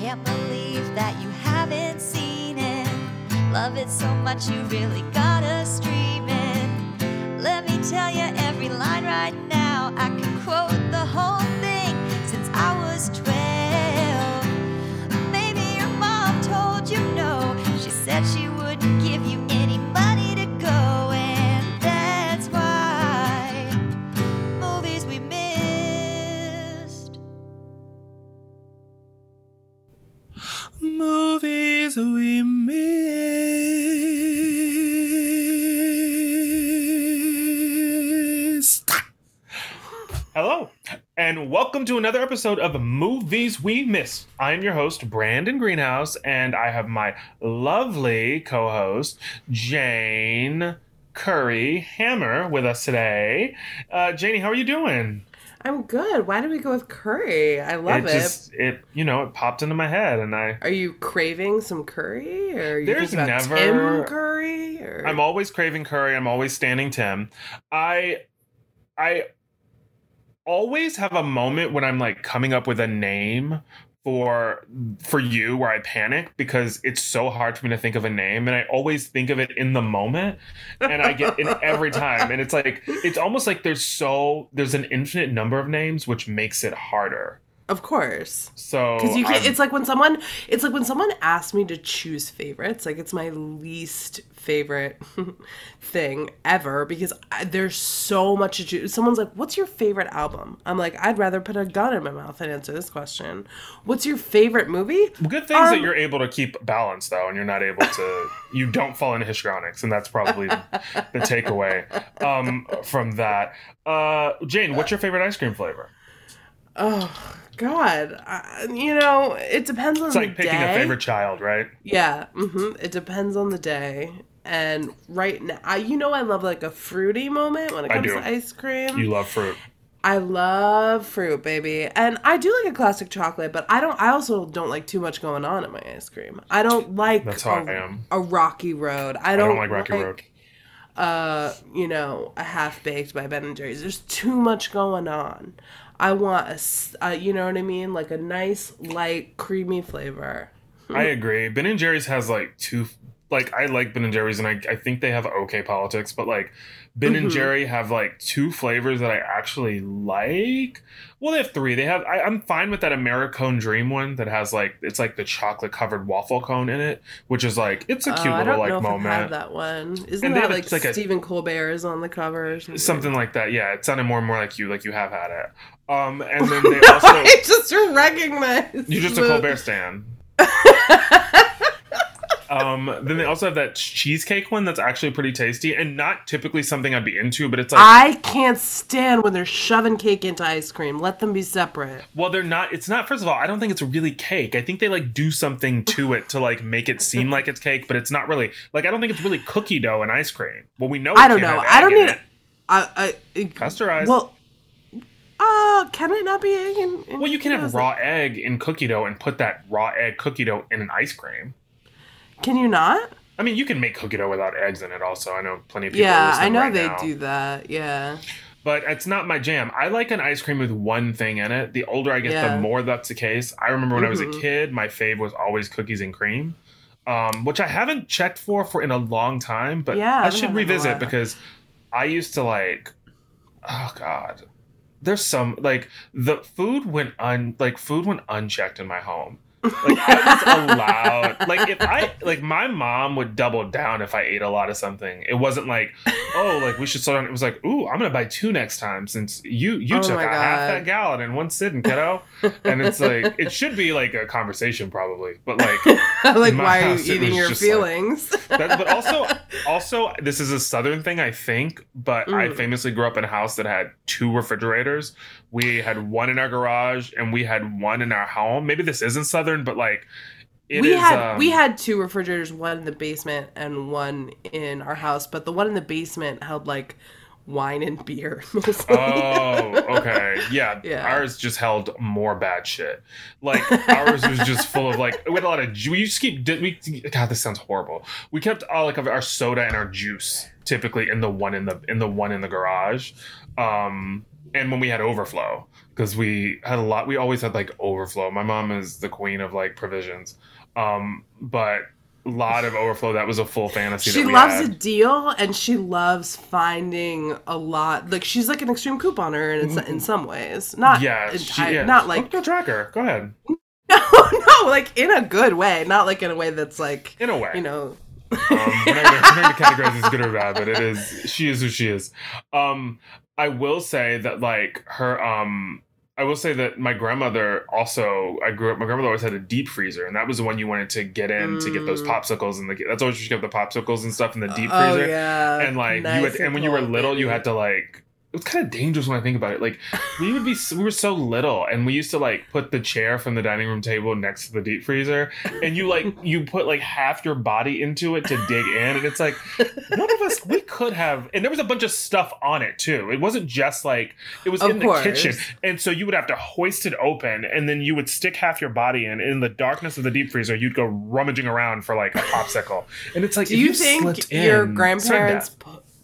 Can't believe that you haven't seen it. Love it so much you really gotta stream it. Let me tell you every line right now. I can quote the whole thing since I was 12. Maybe your mom told you no. She said she wouldn't give you any money to go, and that's why movies we missed. Movies we missed. Hello, and welcome to another episode of Movies We Miss. I am your host, Brandon Greenhouse, and I have my lovely co-host, Jane Curry Hammer, with us today. Janie, how are you doing? I'm good. Why did we go with curry? I love it. It popped into my head, and I... Are you craving some curry? Or are you there's never Tim Curry? Or... I'm always craving curry. I'm always standing Tim. I always have a moment when I'm like coming up with a name for you where I panic because it's so hard for me to think of a name, and I always think of it in the moment, and I get it every time, and it's like it's almost like there's an infinite number of names, which makes it harder. Of course. So because you can't, it's like when someone asks me to choose favorites, like it's my least favorite thing ever because there's so much to choose. Someone's like, "What's your favorite album?" I'm like, "I'd rather put a gun in my mouth and answer this question." What's your favorite movie? Good things that you're able to keep balance though, and you're not able to. You don't fall into histrionics, and that's probably the takeaway from that. Jane, what's your favorite ice cream flavor? Oh. God, it depends on the day. It's like picking a favorite child, right? Yeah, it depends on the day. And right now, I love like a fruity moment when it comes to ice cream. You love fruit. I love fruit, baby. And I do like a classic chocolate, but I also don't like too much going on in my ice cream. I don't like a rocky road. I don't like rocky road. A half-baked by Ben and Jerry's. There's too much going on. I want a nice, light, creamy flavor. I agree. Ben and Jerry's has I like Ben and Jerry's, and I think they have okay politics, but like Ben and Jerry have like two flavors that I actually like. Well, they have three. They have, I'm fine with that Americone Dream one that has like, it's like the chocolate covered waffle cone in it, which is like, it's a cute little like moment. I don't know if I have that one. Isn't that like Stephen Colbert is on the cover or something? Something like that. Yeah. It sounded more and more like you have had it. And then they also. I just recognized. You're just a Colbert stan. Then they also have that cheesecake one that's actually pretty tasty and not typically something I'd be into, but it's like... I can't stand when they're shoving cake into ice cream. Let them be separate. Well, they're not... It's not... First of all, I don't think it's really cake. I think they, like, do something to it to, like, make it seem like it's cake, but it's not really... Like, I don't think it's really cookie dough and ice cream. Well, we know it can't have egg in it. Pasteurized. Well... can it not be egg in Well, you can have raw egg in cookie dough and put that raw egg cookie dough in an ice cream. Can you not? I mean, you can make cookie dough without eggs in it also. I know plenty of people do that. Yeah. But it's not my jam. I like an ice cream with one thing in it. The older I get, the more that's the case. I remember when I was a kid, my fave was always cookies and cream, which I haven't checked for in a long time. But I should revisit because I used to like, oh, God. There's some, like, the food went unchecked in my home. Like, I was allowed, like, if I, like, my mom would double down if I ate a lot of something. It wasn't like, oh, like, we should slow down. It was like, ooh, I'm going to buy two next time since you took out half that gallon in one sitting, kiddo. And it's like, it should be like a conversation probably, but like. Like, why are you eating your feelings? Like, that, but also, this is a Southern thing, I think, but I famously grew up in a house that had two refrigerators. We had one in our garage and we had one in our home. Maybe this isn't Southern, but like we had two refrigerators, one in the basement and one in our house, but the one in the basement held like wine and beer mostly. Oh, okay. Yeah. Ours just held more bad shit. Like ours was just full of like, we had a lot of God, this sounds horrible. We kept all like our soda and our juice typically in the one in the garage. And when we had overflow. because we had a lot. We always had like overflow. My mom is the queen of like provisions, but a lot of overflow. That was a full fantasy. She loves a deal, and she loves finding a lot. Like she's like an extreme couponer, and in some ways, not like go tracker. Go ahead. No, like in a good way, not like in a way that's like in a way, you know. We're not gonna categorize as good or bad, but it is. She is who she is. I will say that like her. I will say that my grandmother also. I grew up. My grandmother always had a deep freezer, and that was the one you wanted to get in to get those popsicles and that's always where she kept the popsicles and stuff in the deep freezer. Yeah, and like nice you had, and when you were little, you had to like. It was kind of dangerous when I think about it. Like we were so little, and we used to like put the chair from the dining room table next to the deep freezer, and you put like half your body into it to dig in, and it's like none of us we could have. And there was a bunch of stuff on it too. It wasn't just like it was in the kitchen, and so you would have to hoist it open, and then you would stick half your body in. And in the darkness of the deep freezer, you'd go rummaging around for like a popsicle, and it's like. Do you think your grandparents?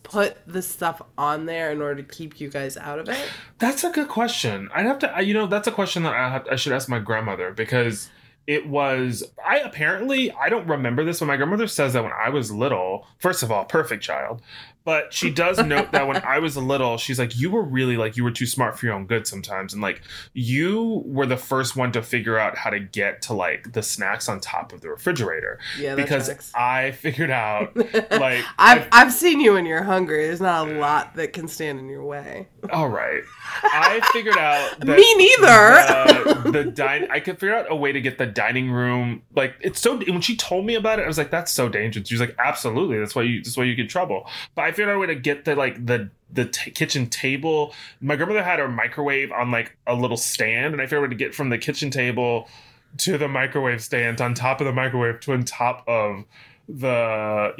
Put the stuff on there in order to keep you guys out of it? That's a good question. I'd have to, that's a question that I should ask my grandmother because it was, I don't remember this, but my grandmother says that when I was little, first of all, perfect child, but she does note that when I was little, she's like, you were really like, you were too smart for your own good sometimes. And like, you were the first one to figure out how to get to like the snacks on top of the refrigerator. Yeah, because I figured out like... I've seen you when you're hungry. There's not a lot that can stand in your way. All right. I figured out... That Me neither! I could figure out a way to get the dining room. Like, it's so... When she told me about it, I was like, that's so dangerous. She was like, absolutely. That's why you get in trouble. But I figured out a way to get the kitchen table. My grandmother had her microwave on like a little stand, and I figured out a way to get from the kitchen table to the microwave stand on top of the microwave to on top of the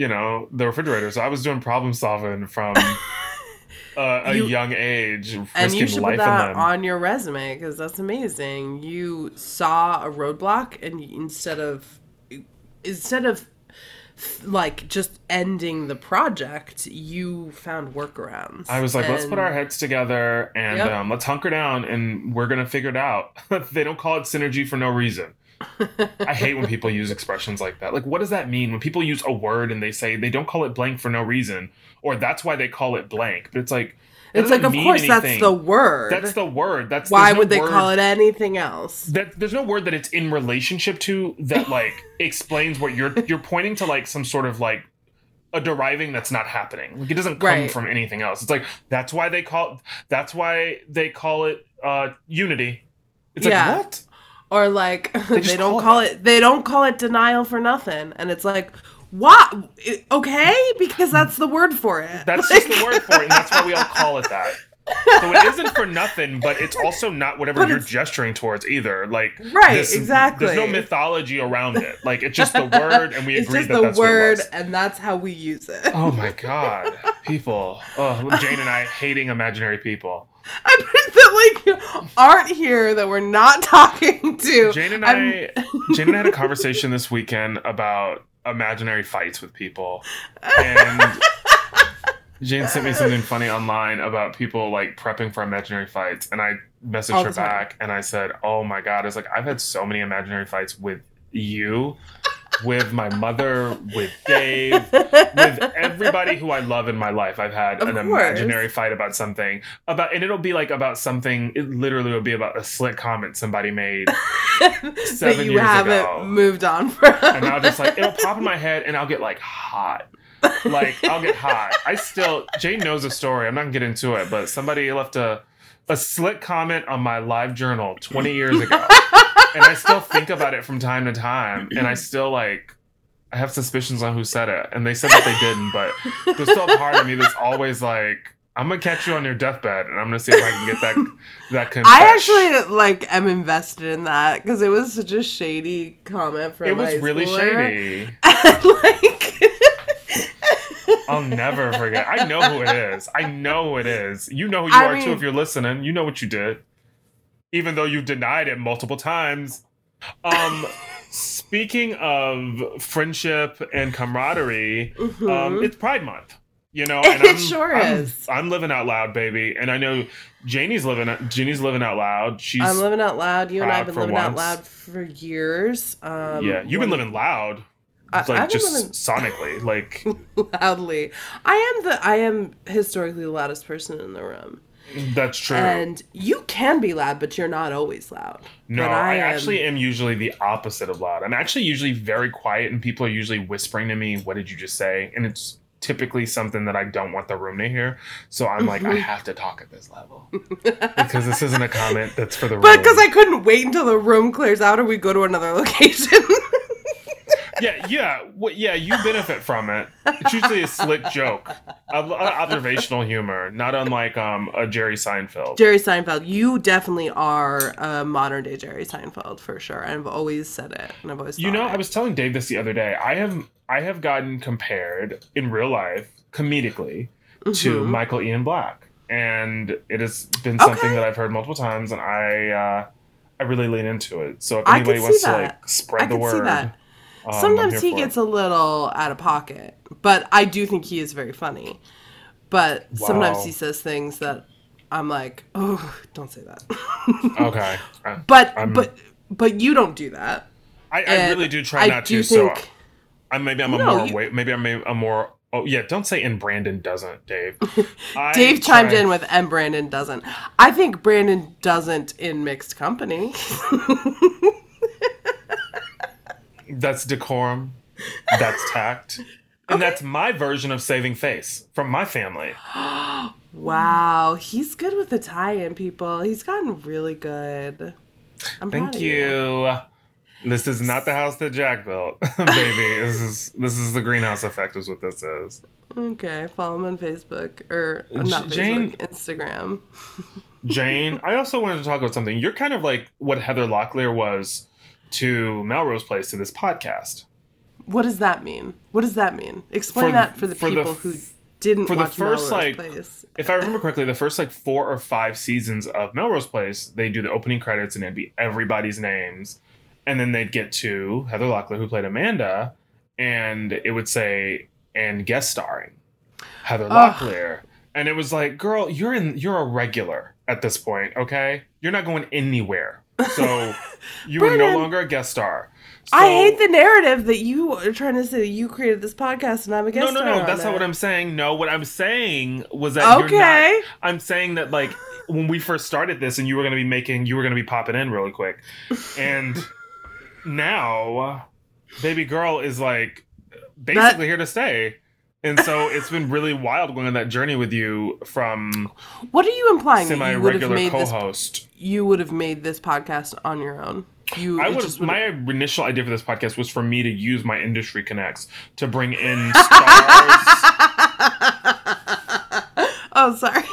the refrigerator. So I was doing problem solving from a young age, risking life and limb. And you should put that on your resume because that's amazing. You saw a roadblock, and instead of like just ending the project, you found workarounds. I was like, let's put our heads together and let's hunker down and we're gonna figure it out. They don't call it synergy for no reason. I hate when people use expressions like that. Like, what does that mean when people use a word and they say they don't call it blank for no reason, or that's why they call it blank? But it's like, of course, anything. That's the word. That's the word. That's why would they call it anything else? That there's no word that it's in relationship to that like explains what you're pointing to, like some sort of like a deriving that's not happening. Like it doesn't come from anything else. It's like that's why they call it unity. It's like what? Or like they don't call it denial for nothing, and it's like. What? Okay, because that's the word for it. That's just the word for it, and that's why we all call it that. So it isn't for nothing, but it's also not whatever you're gesturing towards either. Like exactly. There's no mythology around it. Like it's just the word, and we agree that that's what it was. It's just the word, and that's how we use it. Oh my God, people! Oh, Jane and I hating imaginary people. I bet that like aren't here that we're not talking to. Jane and I had a conversation this weekend about. Imaginary fights with people, and Jane sent me something funny online about people like prepping for imaginary fights, and I messaged her back and I said, oh my God, it's like I've had so many imaginary fights with you, with my mother, with Dave, with everybody who I love in my life. I've had imaginary fight about something, and it'll be like about something. It literally will be about a slick comment somebody made 7 years ago. That you haven't moved on from. And I'll just like, it'll pop in my head and I'll get like hot. Like I'll get hot. Jane knows a story. I'm not gonna get into it, but somebody left a slick comment on my live journal 20 years ago. And I still think about it from time to time. And I still, like, I have suspicions on who said it. And they said that they didn't. But there's still a part of me that's always like, I'm going to catch you on your deathbed. And I'm going to see if I can get that confession. I actually, like, am invested in that. Because it was such a shady comment from my schooler. It was really shady. And, like... I'll never forget. I know who it is. You know who you are, too, if you're listening. You know what you did. Even though you've denied it multiple times. Speaking of friendship and camaraderie, it's Pride Month. You know, and it sure is. I'm living out loud, baby, and I know Janie's living out loud. I'm living out loud. You and I have been living out loud for years. Yeah, you've been living loud, sonically, like loudly. I am historically the loudest person in the room. That's true. And you can be loud, but you're not always loud. No, I actually am usually the opposite of loud. I'm actually usually very quiet, and people are usually whispering to me, "What did you just say?" And it's typically something that I don't want the room to hear. So I'm like, I have to talk at this level. Because this isn't a comment that's for the room. But because I couldn't wait until the room clears out or we go to another location. Yeah. Well, yeah, you benefit from it. It's usually a slick joke. Observational humor. Not unlike a Jerry Seinfeld. Jerry Seinfeld. You definitely are a modern day Jerry Seinfeld, for sure. I've always said it. And I've always thought it. I was telling Dave this the other day. I have gotten compared in real life, comedically, to Michael Ian Black. And it has been something that I've heard multiple times, and I really lean into it. So if anybody wants to spread the word. Sometimes he gets a little out of pocket, but I do think he is very funny. But sometimes he says things that I'm like, oh, don't say that. Okay. But you don't do that. I really do try not to, so... don't say and Brandon doesn't, Dave. Dave chimed in with and Brandon doesn't. I think Brandon doesn't in mixed company. That's decorum. That's tact. And that's my version of saving face from my family. Wow. He's good with the tie-in, people. He's gotten really good. Thank you. This is not the house that Jack built, baby. This is the greenhouse effect is what this is. Okay, follow him on Facebook. Or not Jane, Facebook, Instagram. Jane, I also wanted to talk about something. You're kind of like what Heather Locklear was to Melrose Place to this podcast. What does that mean? Explain that for the people who didn't watch Melrose Place. If I remember correctly, the first 4 or 5 seasons of Melrose Place, they do the opening credits and it'd be everybody's names. And then they'd get to Heather Locklear, who played Amanda, and it would say, and guest starring Heather Locklear. And it was like, girl, you're a regular at this point, okay? You're not going anywhere. So you were no longer a guest star. So, I hate the narrative that you are trying to say that you created this podcast and I'm a guest star. No, that's not what I'm saying. No, what I'm saying was that you're not. I'm saying that when we first started this and you were going to be popping in really quick. And... now baby girl is basically here to stay, and so it's been really wild going on that journey with you. From what are you implying? Semi-regular co-host. You would have made this podcast on your own. My initial idea for this podcast was for me to use my industry connects to bring in stars. Oh, sorry.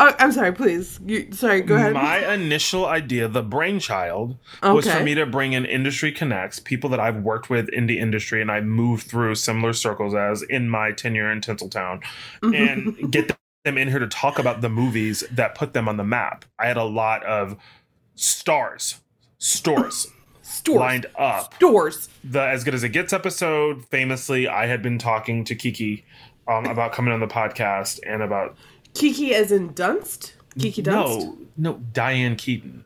Oh, I'm sorry, please. Go ahead. My initial idea, the brainchild, was for me to bring in industry connects, people that I've worked with in the industry and I've moved through similar circles as in my tenure in Tinseltown, and get them in here to talk about the movies that put them on the map. I had a lot of stores lined up. Stores. The As Good As It Gets episode, famously, I had been talking to Kiki about coming on the podcast and about... Kiki as in Dunst? Kiki Dunst? No, Diane Keaton.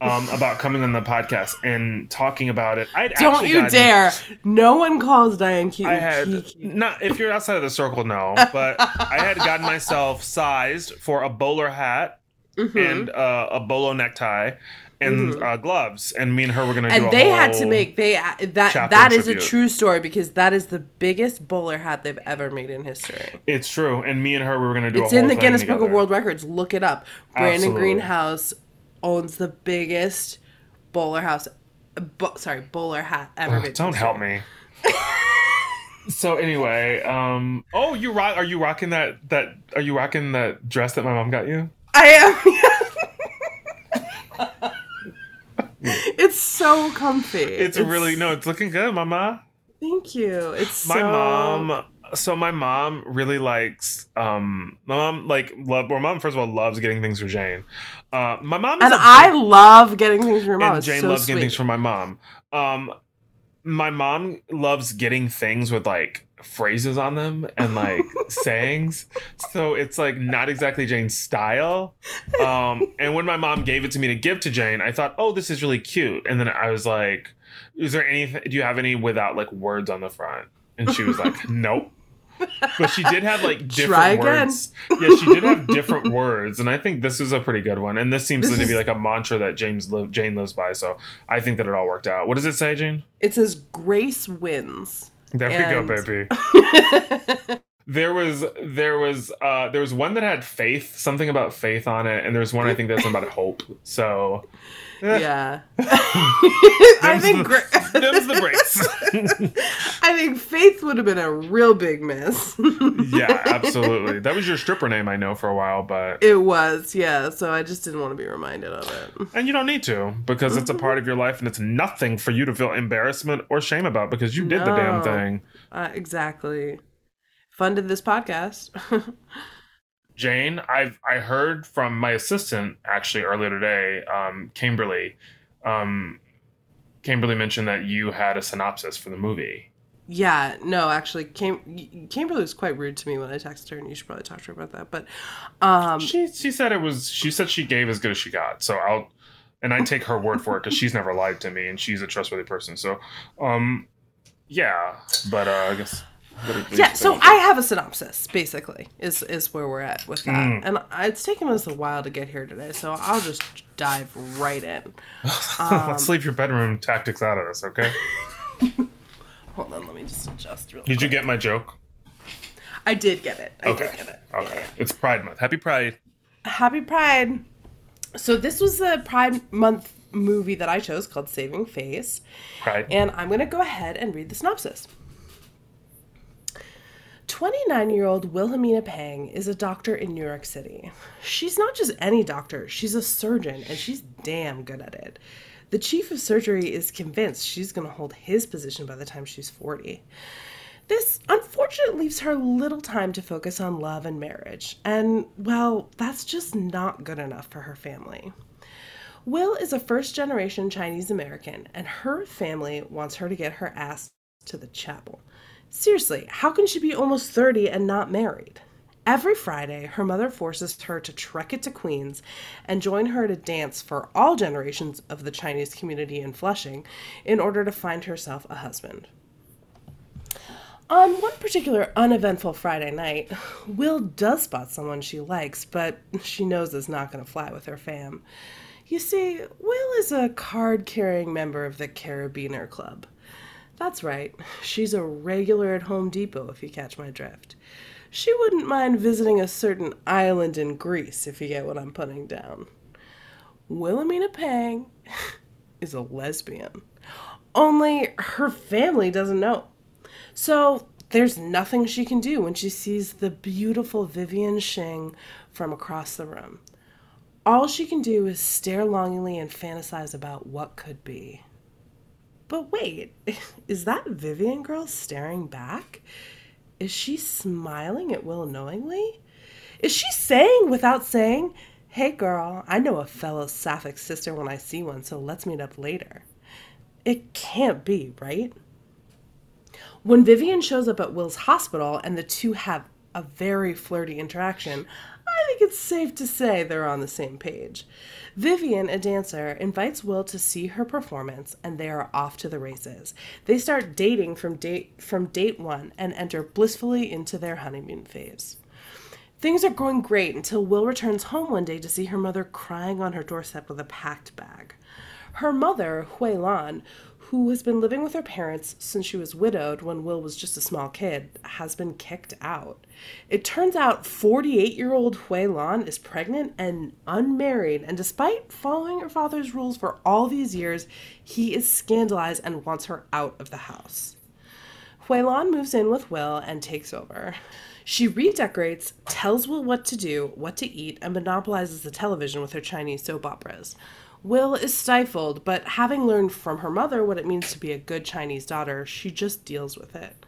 About coming on the podcast and talking about it. Don't you dare. No one calls Diane Keaton Kiki. Not, if you're outside of the circle, no. But I had gotten myself sized for a bowler hat and a bolo necktie and gloves. And me and her were going to do a That is a true story, because that is the biggest bowler hat they've ever made in history. It's true. And me and her, we were going to do a whole thing. It's in the Guinness Book of World Records. Look it up. Brandon Greenhouse owns the biggest bowler hat ever made. Don't help me. So anyway, are you rocking that dress that my mom got you? I am. Yeah. It's so comfy. It's looking good, Mama. Thank you. My mom really likes, first of all, loves getting things for Jane. My mom is I love getting things for your mom. Jane loves getting things for my mom. my mom loves getting things with like phrases on them and like sayings, so it's like not exactly Jane's style. And when my mom gave it to me to give to Jane, I thought, oh, this is really cute. And then I was like, is there any, do you have any without like words on the front? And she was like, nope. But she did have like different words. Yeah, she did have different words, and I think this was a pretty good one. And this seems to be like a mantra that Jane lives by. So I think that it all worked out. What does it say, Jane? It says grace wins. There we go, baby. There was one that had faith, something about faith on it, and there's one I think that's about hope. So yeah. I think faith would have been a real big miss. Yeah, absolutely. That was your stripper name, I know, for a while, but it was, yeah. So I just didn't want to be reminded of it. And you don't need to, because it's a part of your life, and it's nothing for you to feel embarrassment or shame about, because you did the damn thing. Exactly. Funded this podcast. Jane, I heard from my assistant actually earlier today, Kimberly. Kimberly mentioned that you had a synopsis for the movie. Yeah, no, actually, Kimberly was quite rude to me when I texted her, and you should probably talk to her about that. But she said she gave as good as she got. So I take her word for it, because she's never lied to me, and she's a trustworthy person. So yeah, but I guess. Yeah, so I have a synopsis, basically, is where we're at with that. And it's taken us a while to get here today, so I'll just dive right in. Let's leave your bedroom tactics out of us, okay? Hold on, let me just adjust real quick. Did you get my joke? I did get it. Okay. Yeah. It's Pride Month. Happy Pride. Happy Pride. So this was the Pride Month movie that I chose, called Saving Face. Pride. And I'm going to go ahead and read the synopsis. 29-year-old Wilhelmina Pang is a doctor in New York City. She's not just any doctor, she's a surgeon, and she's damn good at it. The chief of surgery is convinced she's going to hold his position by the time she's 40. This, unfortunately, leaves her little time to focus on love and marriage, and, well, that's just not good enough for her family. Will is a first-generation Chinese-American, and her family wants her to get her ass to the chapel. Seriously, how can she be almost 30 and not married? Every Friday, her mother forces her to trek it to Queens and join her to dance for all generations of the Chinese community in Flushing in order to find herself a husband. On one particular uneventful Friday night, Will does spot someone she likes, but she knows it's not going to fly with her fam. You see, Will is a card-carrying member of the Carabiner Club. That's right, she's a regular at Home Depot, if you catch my drift. She wouldn't mind visiting a certain island in Greece, if you get what I'm putting down. Wilhelmina Pang is a lesbian, only her family doesn't know. So there's nothing she can do when she sees the beautiful Vivian Shing from across the room. All she can do is stare longingly and fantasize about what could be. But wait, is that Vivian girl staring back? Is she smiling at Will knowingly? Is she saying without saying, hey girl, I know a fellow sapphic sister when I see one, so let's meet up later? It can't be, right? When Vivian shows up at Will's hospital and the two have a very flirty interaction, I think it's safe to say they're on the same page. Vivian, a dancer, invites Will to see her performance, and they are off to the races. They start dating from date one and enter blissfully into their honeymoon phase. Things are going great until Will returns home one day to see her mother crying on her doorstep with a packed bag. Her mother, Hui Lan, who has been living with her parents since she was widowed when Will was just a small kid, has been kicked out. It turns out 48-year-old Hui Lan is pregnant and unmarried, and despite following her father's rules for all these years, he is scandalized and wants her out of the house. Hui Lan moves in with Will and takes over. She redecorates, tells Will what to do, what to eat, and monopolizes the television with her Chinese soap operas. Will is stifled, but having learned from her mother what it means to be a good Chinese daughter, she just deals with it.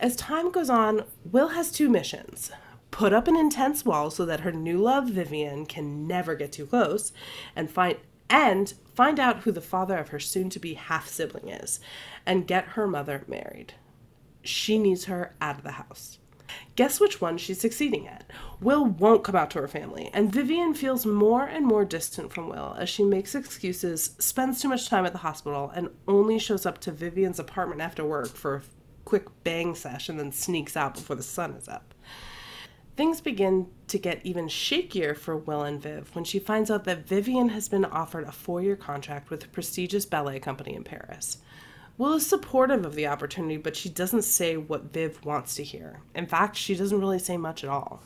As time goes on, Will has two missions. Put up an intense wall so that her new love, Vivian, can never get too close, and find and find out who the father of her soon-to-be half-sibling is, and get her mother married. She needs her out of the house. Guess which one she's succeeding at? Will won't come out to her family, and Vivian feels more and more distant from Will as she makes excuses, spends too much time at the hospital, and only shows up to Vivian's apartment after work for a quick bang sesh and then sneaks out before the sun is up. Things begin to get even shakier for Will and Viv when she finds out that Vivian has been offered a 4-year contract with a prestigious ballet company in Paris. Will is supportive of the opportunity, but she doesn't say what Viv wants to hear. In fact, she doesn't really say much at all.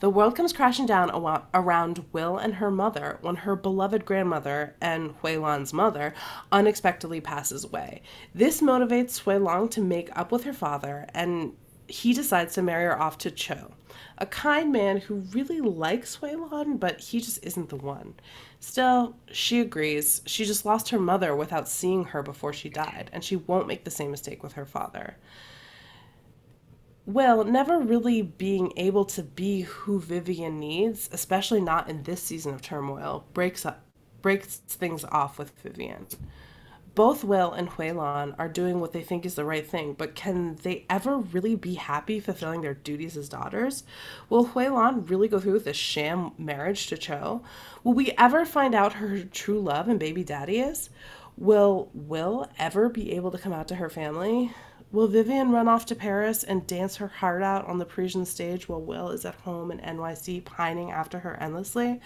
The world comes crashing down around Will and her mother when her beloved grandmother and Hui Lan's mother unexpectedly passes away. This motivates Hui Lan to make up with her father, and he decides to marry her off to Cho, a kind man who really likes Hui Lan, but he just isn't the one. Still, she agrees. She just lost her mother without seeing her before she died, and she won't make the same mistake with her father. Will, never really being able to be who Vivian needs, especially not in this season of turmoil, breaks things off with Vivian. Both Will and Hui Lan are doing what they think is the right thing, but can they ever really be happy fulfilling their duties as daughters? Will Hui Lan really go through with this sham marriage to Cho? Will we ever find out who her true love and baby daddy is? Will Will ever be able to come out to her family? Will Vivian run off to Paris and dance her heart out on the Parisian stage while Will is at home in NYC pining after her endlessly?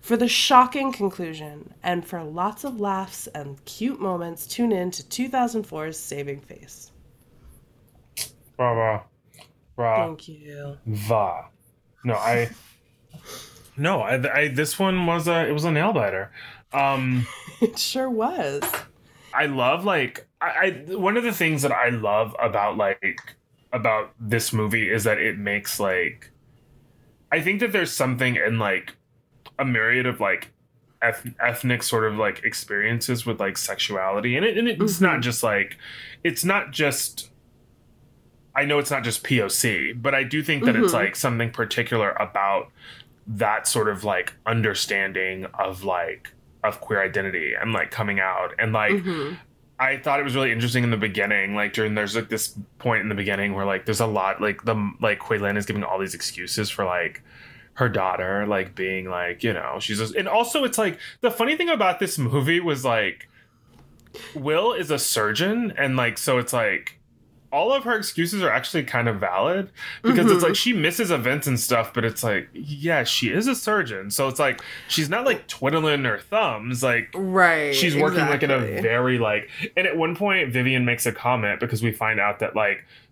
For the shocking conclusion, and for lots of laughs and cute moments, tune in to 2004's Saving Face. Thank you. This one was it was a nail biter. It sure was. I love one of the things that I love about this movie is that it makes I think that there's something in a myriad of ethnic sort of experiences with sexuality, and it's mm-hmm. not just I know it's not just POC, but I do think that mm-hmm. it's something particular about that sort of understanding of of queer identity and coming out, and mm-hmm. I thought it was really interesting in the beginning, there's this point in the beginning where there's a lot Hui Lan is giving all these excuses for her daughter, being she's just, and also it's the funny thing about this movie was Will is a surgeon, and so it's all of her excuses are actually kind of valid, because mm-hmm. it's she misses events and stuff, but it's yeah, she is a surgeon, so it's she's not twiddling her thumbs, right, she's working exactly. In a very and at one point Vivian makes a comment, because we find out that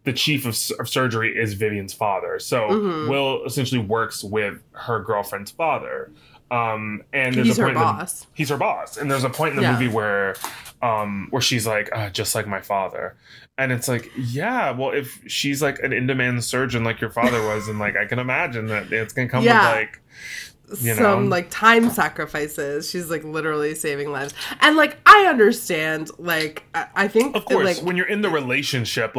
the chief of surgery is Vivian's father. So mm-hmm. Will essentially works with her girlfriend's father. And there's he's her boss. And there's a point in the movie where she's just like my father. And it's yeah, well, if she's an in-demand surgeon your father was, and I can imagine that it's going to come with some time sacrifices. She's literally saving lives, and I understand. I think of course when you're in the relationship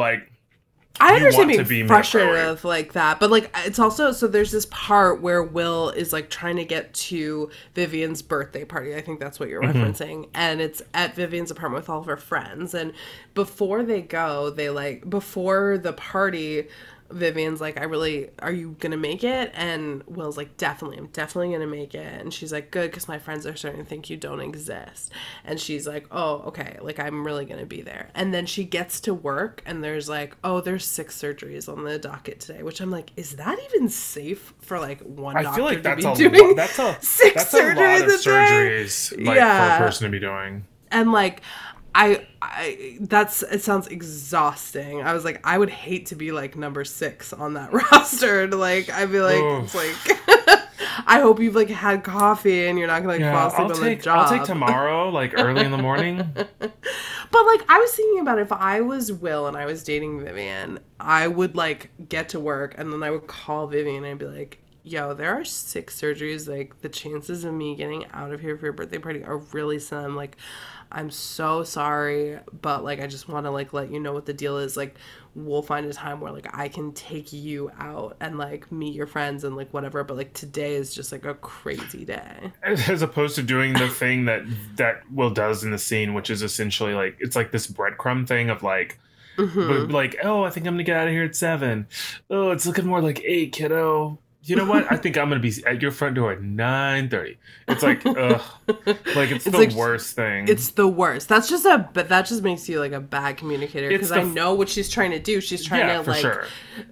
I understand being frustrated with that, but it's also, so there's this part where Will is trying to get to Vivian's birthday party. I think that's what you're mm-hmm. referencing, and it's at Vivian's apartment with all of her friends. And before they go, they before the party, Vivian's are you gonna make it? And Will's definitely, I'm definitely gonna make it. And she's good, because my friends are starting to think you don't exist. And she's oh, okay, I'm really gonna be there. And then she gets to work, and there's there's 6 surgeries on the docket today, which I'm is that even safe for one doctor to be doing? I feel that's 6 surgeries a lot of surgeries for a person to be doing. And it sounds exhausting. I was I would hate to be number 6 on that roster. I'd be I hope you've had coffee and you're not gonna fall asleep on the job. I'll take tomorrow, early in the morning. But I was thinking about, if I was Will and I was dating Vivian, I would get to work, and then I would call Vivian and I'd be yo, there are 6 surgeries. Like, the chances of me getting out of here for your birthday party are really slim. Like, I'm so sorry, but, like, I just want to, like, let you know what the deal is. Like, we'll find a time where, like, I can take you out and, like, meet your friends and, like, whatever. But, like, today is just, like, a crazy day. As opposed to doing the thing that Will does in the scene, which is essentially, like, it's, like, this breadcrumb thing of, like, mm-hmm. But, like, oh, I think I'm going to get out of here at 7. Oh, it's looking more like 8, kiddo. You know what? I think I'm going to be at your front door at 9:30. It's like, ugh. Like, it's the worst thing. It's the worst. But that just makes you, like, a bad communicator. Because I know what she's trying to do. She's trying to, like, sure,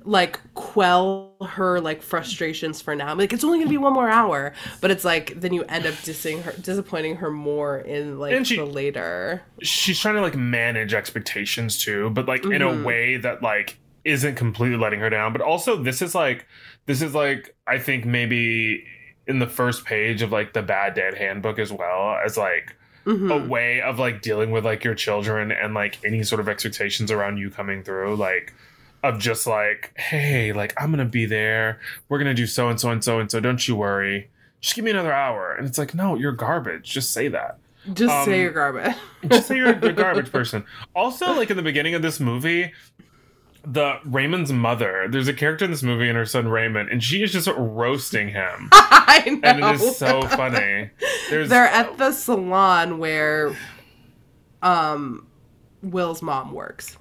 like, quell her, like, frustrations for now. I'm like, it's only going to be 1 more hour. But it's like, then you end up disappointing her more in, like, the later. She's trying to, like, manage expectations, too. But, like, in a way that, like, isn't completely letting her down. But also, this is like I think maybe in the first page of, like, the Bad Dad Handbook, as well as, like, a way of, like, dealing with, like, your children and, like, any sort of expectations around you coming through, like, of just, like, hey, like, I'm gonna be there, we're gonna do so and so and so and so, don't you worry, just give me another hour. And it's like, no, you're garbage. Just say that. Just say you're garbage. Just say you're a garbage person. Also, like, in the beginning of this movie, Raymond's mother, there's a character in this movie and her son Raymond, and she is just roasting him. I know. And it is so funny. They're at the salon where Will's mom works.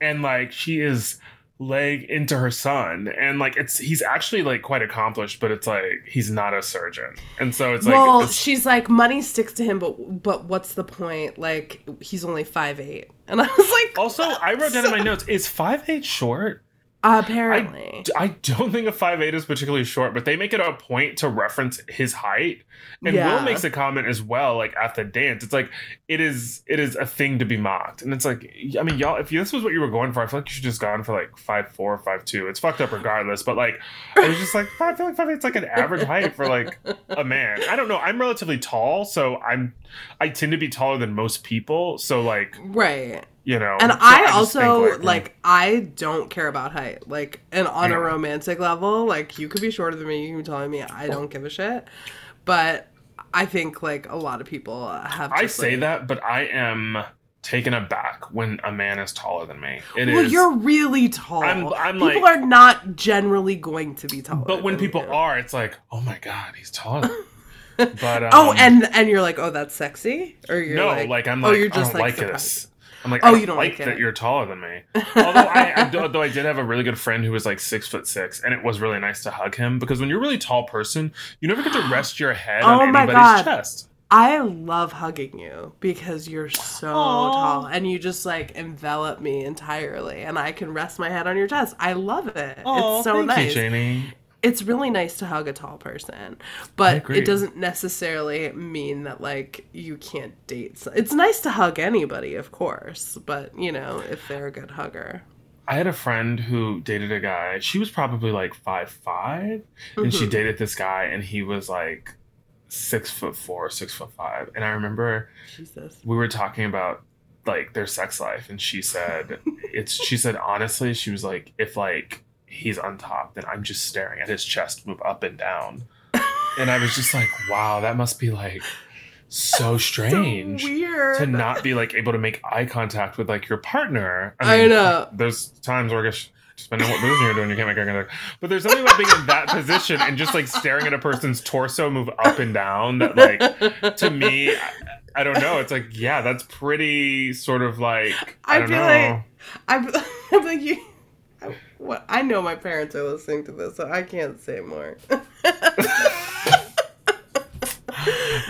And, like, she is laying into her son, and, like, he's actually, like, quite accomplished, but it's like he's not a surgeon. And so it's like, well, she's like, money sticks to him, but what's the point? Like, he's only 5'8". And I was like, also, I wrote down in my notes, is 5'8" short? Apparently. I don't think a 5'8" is particularly short, but they make it a point to reference his height. And Will makes a comment as well, like, at the dance. It's like, it is a thing to be mocked. And it's like, I mean, y'all, if this was what you were going for, I feel like you should just gone for, like, 5'4", 5'2". It's fucked up regardless. But, like, I was just like, I feel like 5'8's like an average height for, like, a man. I don't know. I'm relatively tall, so I tend to be taller than most people. So, like, right. You know, and so I also think I don't care about height, like, and on a romantic level, like, you could be shorter than me, you can be taller than me, I don't give a shit. But I think, like, a lot of people have. I say that, but I am taken aback when a man is taller than me. You're really tall. I'm people, like, are not generally going to be taller. But when people are, it's like, oh my god, he's taller. But and you're like, oh, that's sexy, or you're like, I don't like this. I'm like, oh, I don't like that you're taller than me. Although I did have a really good friend who was, like, 6'6", and it was really nice to hug him, because when you're a really tall person, you never get to rest your head on anybody's chest. I love hugging you because you're so tall, and you just, like, envelop me entirely, and I can rest my head on your chest. I love it. Aww, it's so nice. Thank you, Jamie. It's really nice to hug a tall person, but it doesn't necessarily mean that, like, you can't date. It's nice to hug anybody, of course, but, you know, if they're a good hugger. I had a friend who dated a guy. She was probably, like, 5'5", and she dated this guy, and he was, like, 6'4", 6'5". And I remember we were talking about, like, their sex life, and she said, honestly, she was like, if, like, he's on top, then I'm just staring at his chest move up and down. And I was just like, wow, that must be, like, so strange. So weird. To not be, like, able to make eye contact with, like, your partner. I mean, know. There's times where I guess depending on what position you're doing, you can't make eye contact. But there's something about being in that position and just, like, staring at a person's torso move up and down that, like, to me, I don't know. It's like, yeah, that's pretty sort of, like, I don't know. I'm like, you... What? I know my parents are listening to this, so I can't say more.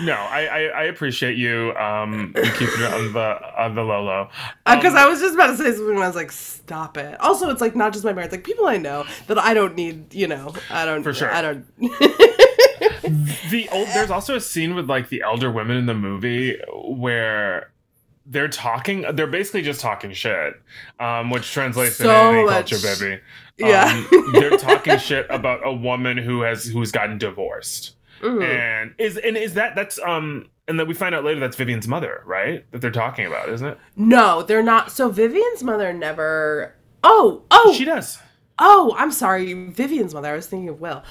No, I appreciate you. You keeping it on the low low. Because I was just about to say something, and I was like, "Stop it." Also, it's like not just my parents, like people I know that I don't need. You know, I don't. For sure, I don't. There's also a scene with, like, the elder women in the movie where they're talking. They're basically just talking shit, which translates so into any culture, baby. Yeah, they're talking shit about a woman who's gotten divorced, and that we find out later that's Vivian's mother, right? That they're talking about, isn't it? No, they're not. So Vivian's mother never. Oh, she does. Oh, I'm sorry, Vivian's mother. I was thinking of Will.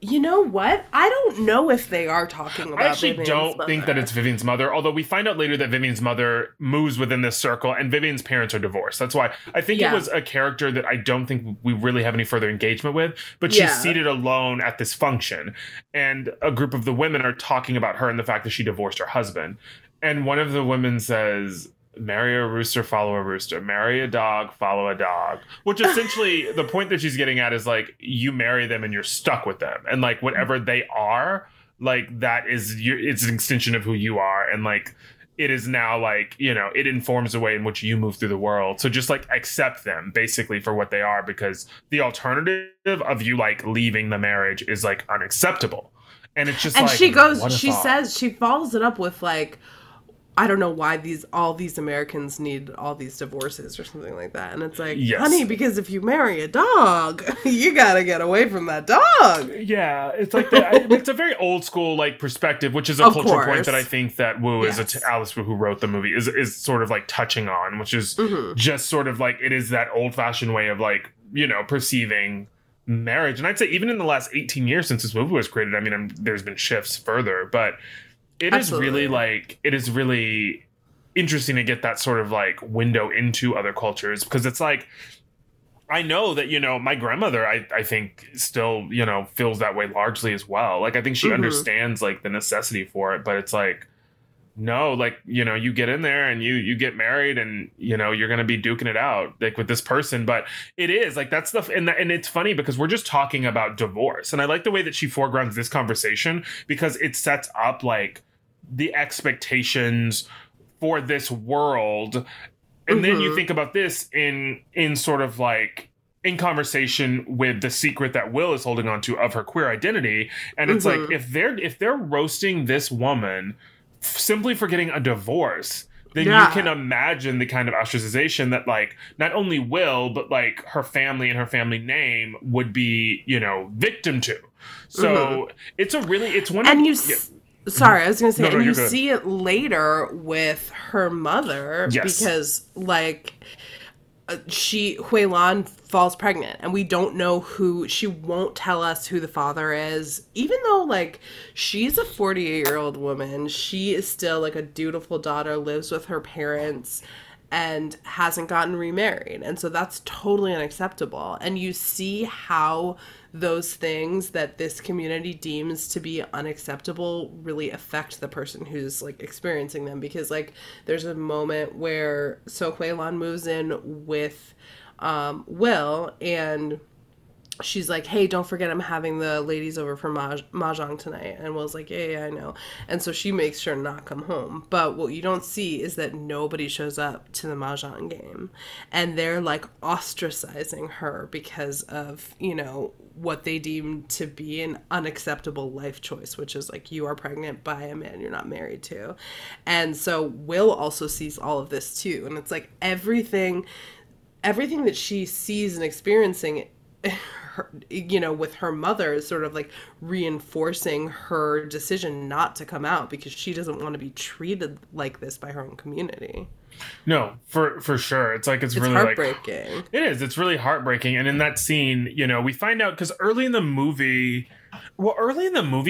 You know what? I don't know if they are talking about Vivian's mother. I actually don't think that it's Vivian's mother, although we find out later that Vivian's mother moves within this circle and Vivian's parents are divorced. That's why I think it was a character that I don't think we really have any further engagement with, but she's seated alone at this function. And a group of the women are talking about her and the fact that she divorced her husband. And one of the women says, marry a rooster, follow a rooster. Marry a dog, follow a dog. Which essentially, the point that she's getting at is, like, you marry them and you're stuck with them. And, like, whatever they are, like, that is, it's an extension of who you are. And, like, it is now, like, you know, it informs the way in which you move through the world. So just, like, accept them, basically, for what they are. Because the alternative of you, like, leaving the marriage is, like, unacceptable. And it's just, and like, she says, she follows it up with, like, I don't know why all these Americans need all these divorces or something like that. And it's like, honey, because if you marry a dog, you got to get away from that dog. Yeah. It's like, it's a very old school, like, perspective, which is a cultural point that I think that Wu is, Alice Wu, who wrote the movie, is sort of like touching on, which is just sort of like, it is that old fashioned way of, like, you know, perceiving marriage. And I'd say even in the last 18 years since this movie was created, I mean, there's been shifts further, but it Absolutely. Is really, like, it is really interesting to get that sort of, like, window into other cultures, because it's like, I know that, you know, my grandmother, I think still, you know, feels that way largely as well. Like, I think she understands, like, the necessity for it, but it's like, no, like, you know, you get in there and you get married and, you know, you're going to be duking it out, like, with this person. But it is like, that's and it's funny because we're just talking about divorce. And I like the way that she foregrounds this conversation because it sets up, like, the expectations for this world. And then you think about this in sort of like, in conversation with the secret that Will is holding on to of her queer identity. And it's like, if they're roasting this woman simply for getting a divorce, then you can imagine the kind of ostracization that, like, not only Will, but, like, her family and her family name would be, you know, victim to. So it's a really, it's one and of you. Sorry, I was gonna say, and you see it later with her mother because, like, Hui Lan falls pregnant and we don't know who, she won't tell us who the father is, even though, like, she's a 48-year-old woman. She is still, like, a dutiful daughter, lives with her parents and hasn't gotten remarried. And so that's totally unacceptable. And you see how those things that this community deems to be unacceptable really affect the person who's, like, experiencing them. Because, like, there's a moment where Hui Lan moves in with Will, and she's like, hey, don't forget I'm having the ladies over for mahjong tonight. And Will's like, yeah, I know. And so she makes sure not to come home. But what you don't see is that nobody shows up to the mahjong game. And they're, like, ostracizing her because of, you know, what they deem to be an unacceptable life choice, which is, like, you are pregnant by a man you're not married to. And so Will also sees all of this too. And it's like everything that she sees and experiencing, her, you know, with her mother is sort of, like, reinforcing her decision not to come out because she doesn't want to be treated like this by her own community. No, for sure. It's like, it's really heartbreaking. Like, it is. It's really heartbreaking. And in that scene, you know, we find out because early in the movie,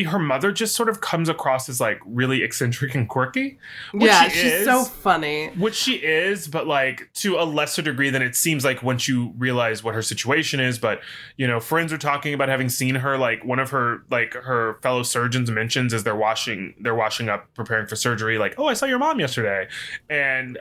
her mother just sort of comes across as, like, really eccentric and quirky. She's so funny. Which she is, but, like, to a lesser degree than it seems like once you realize what her situation is. But, you know, friends are talking about having seen her. Like, one of her, like, her fellow surgeons mentions as they're washing up, preparing for surgery, like, oh, I saw your mom yesterday. And,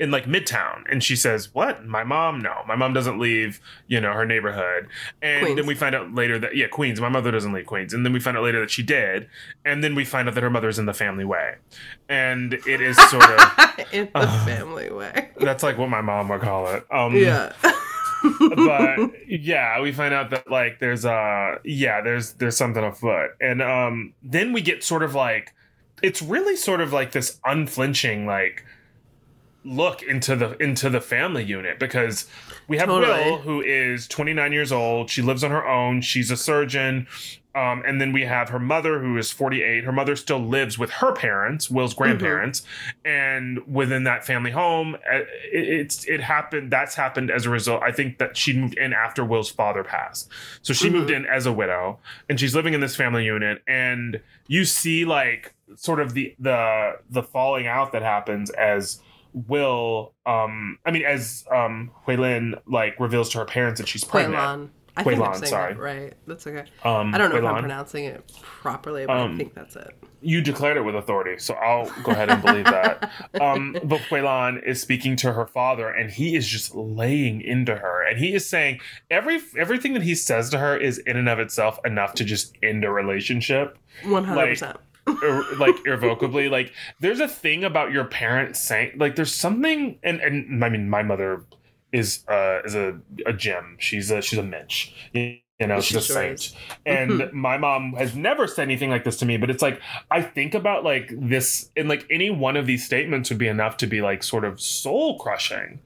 in, like, Midtown. And she says, what? My mom? No, my mom doesn't leave, you know, her neighborhood. And Queens. Then we find out later that, Queens. My mother doesn't leave Queens. And then we find out later that she did. And then we find out that her mother's in the family way. And it is sort of... in the family way. That's, like, what my mom would call it. But, yeah, we find out that, like, there's something afoot. And then we get sort of, like... It's really sort of, like, this unflinching, like... look into the family unit, because we have Will, who is 29 years old. She lives on her own. She's a surgeon. And then we have her mother, who is 48. Her mother still lives with her parents, Will's grandparents. Mm-hmm. And within that family home, it happened. That's happened as a result. I think that she moved in after Will's father passed. So she moved in as a widow, and she's living in this family unit. And you see, like, sort of the falling out that happens as Will, as Hui Lan, like, reveals to her parents that she's pregnant. Hui Lan, sorry. That right. That's okay. I don't know if I'm pronouncing it properly, but I think that's it. You declared it with authority, so I'll go ahead and believe that. But Hui Lan is speaking to her father, and he is just laying into her. And he is saying everything that he says to her is in and of itself enough to just end a relationship. 100%. Irrevocably. Like, there's a thing about your parents saying, like, there's something, and I mean, my mother is a gem. She's a mensch. You know, she's a saint. And my mom has never said anything like this to me, but it's like, I think about, like, this, and, like, any one of these statements would be enough to be, like, sort of soul crushing.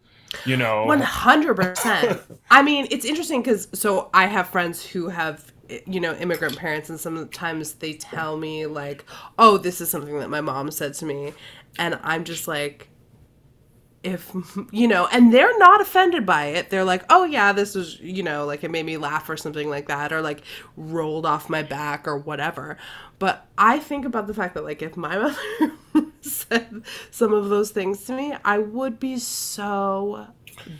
You know, 100%. I mean, it's interesting because I have friends who have, you know, immigrant parents, and sometimes they tell me, like, oh, this is something that my mom said to me, and I'm just like, if, you know, and they're not offended by it. They're like, oh yeah, this was, you know, like, it made me laugh or something like that, or like rolled off my back or whatever. But I think about the fact that, like, if my mother said some of those things to me, I would be so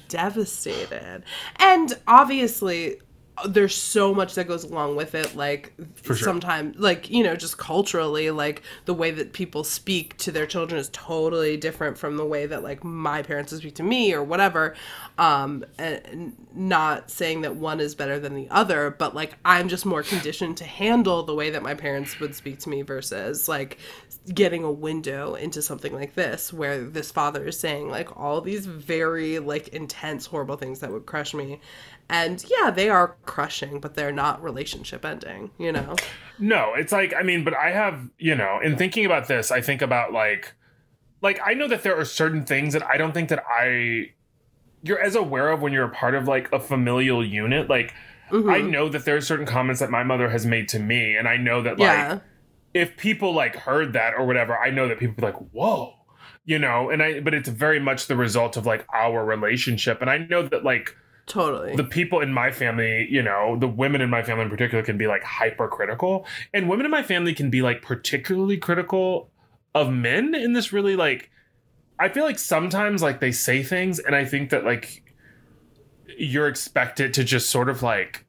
devastated. And obviously there's so much that goes along with it, like, for sure. Sometimes, like, you know, just culturally, like, the way that people speak to their children is totally different from the way that, like, my parents would speak to me or whatever. And not saying that one is better than the other, but, like, I'm just more conditioned to handle the way that my parents would speak to me versus, like, getting a window into something like this, where this father is saying, like, all these very, like, intense, horrible things that would crush me. And yeah, they are crushing, but they're not relationship ending, you know? No, it's like, I mean, but I have, you know, in thinking about this, I think about, like, I know that there are certain things that I don't think that you're as aware of when you're a part of, like, a familial unit. Like, I know that there are certain comments that my mother has made to me. And I know that, like, if people, like, heard that or whatever, I know that people would be like, whoa, you know? But it's very much the result of, like, our relationship. And I know that, like, totally. The people in my family, you know, the women in my family in particular can be, like, hypercritical. And women in my family can be, like, particularly critical of men in this really, like, I feel like sometimes, like, they say things, and I think that, like, you're expected to just sort of, like,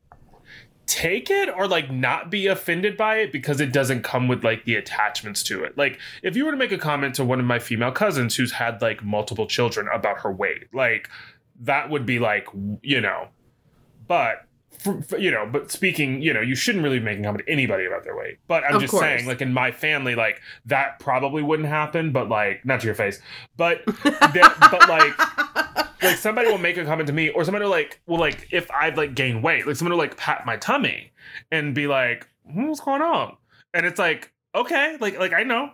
take it or, like, not be offended by it because it doesn't come with, like, the attachments to it. Like, if you were to make a comment to one of my female cousins who's had, like, multiple children about her weight, like, that would be like, you know, but, you know, but speaking, you know, you shouldn't really be making a comment to anybody about their weight. But I'm just saying, like, in my family, like, that probably wouldn't happen, but, like, not to your face, but, but, like, somebody will make a comment to me, or somebody will, like, if I've, like, gained weight, like, somebody will, like, pat my tummy and be like, what's going on? And it's like, okay, like, I know.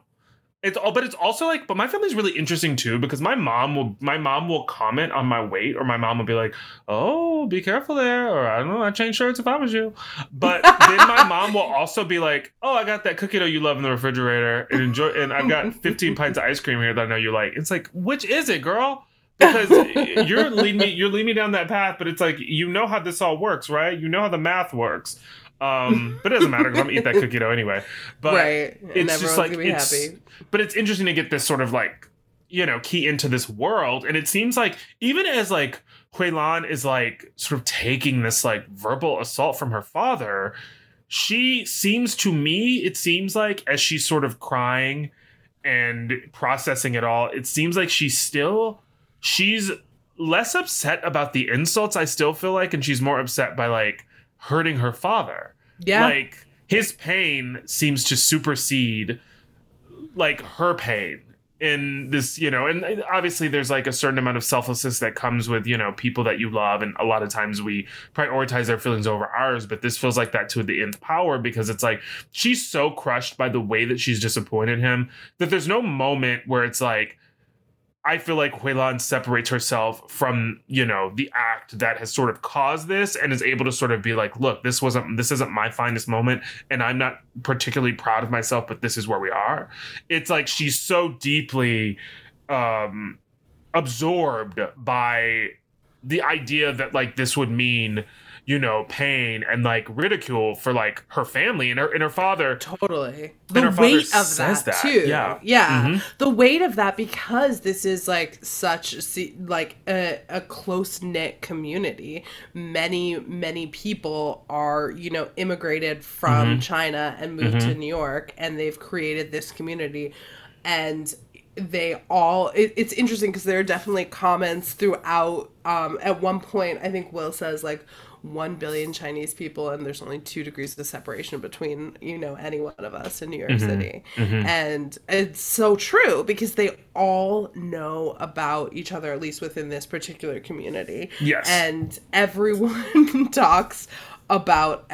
It's all, but it's also like, but my family's really interesting too, because my mom will comment on my weight, or my mom will be like, oh, be careful there, or I don't know, I'd change shirts if I was you. But then my mom will also be like, oh, I got that cookie dough you love in the refrigerator, and enjoy, and I've got 15 pints of ice cream here that I know you like. It's like, which is it, girl? Because you're leading me down that path, but it's like, you know how this all works, right? You know how the math works. But it doesn't matter, because I'm gonna eat that cookie dough anyway. But right. It's just like, happy. But it's interesting to get this sort of, like, you know, key into this world. And it seems like, even as, like, Hui Lan is, like, sort of taking this, like, verbal assault from her father, she seems to me, it seems like, as she's sort of crying and processing it all, it seems like she's less upset about the insults, I still feel like, and she's more upset by, like, hurting her father. Yeah. Like, his pain seems to supersede, like, her pain in this, you know, and obviously there's, like, a certain amount of selflessness that comes with, you know, people that you love. And a lot of times we prioritize their feelings over ours, but this feels like that to the nth power, because it's like, she's so crushed by the way that she's disappointed him that there's no moment where it's like, I feel like Hui Lan separates herself from, you know, the act that has sort of caused this and is able to sort of be like, look, this isn't my finest moment. And I'm not particularly proud of myself, but this is where we are. It's like she's so deeply absorbed by the idea that like this would mean, you know, pain and like ridicule for like her family and her father. Totally. The weight of that too. Yeah. Yeah. Mm-hmm. The weight of that, because this is like such like a close knit community. Many, many people are, you know, immigrated from mm-hmm. China and moved mm-hmm. to New York, and they've created this community, and they all it's interesting because there are definitely comments throughout. At one point, I think Will says like 1 billion Chinese people and there's only 2 degrees of separation between, you know, any one of us in New York mm-hmm. City. Mm-hmm. And it's so true because they all know about each other, at least within this particular community. Yes. And everyone talks about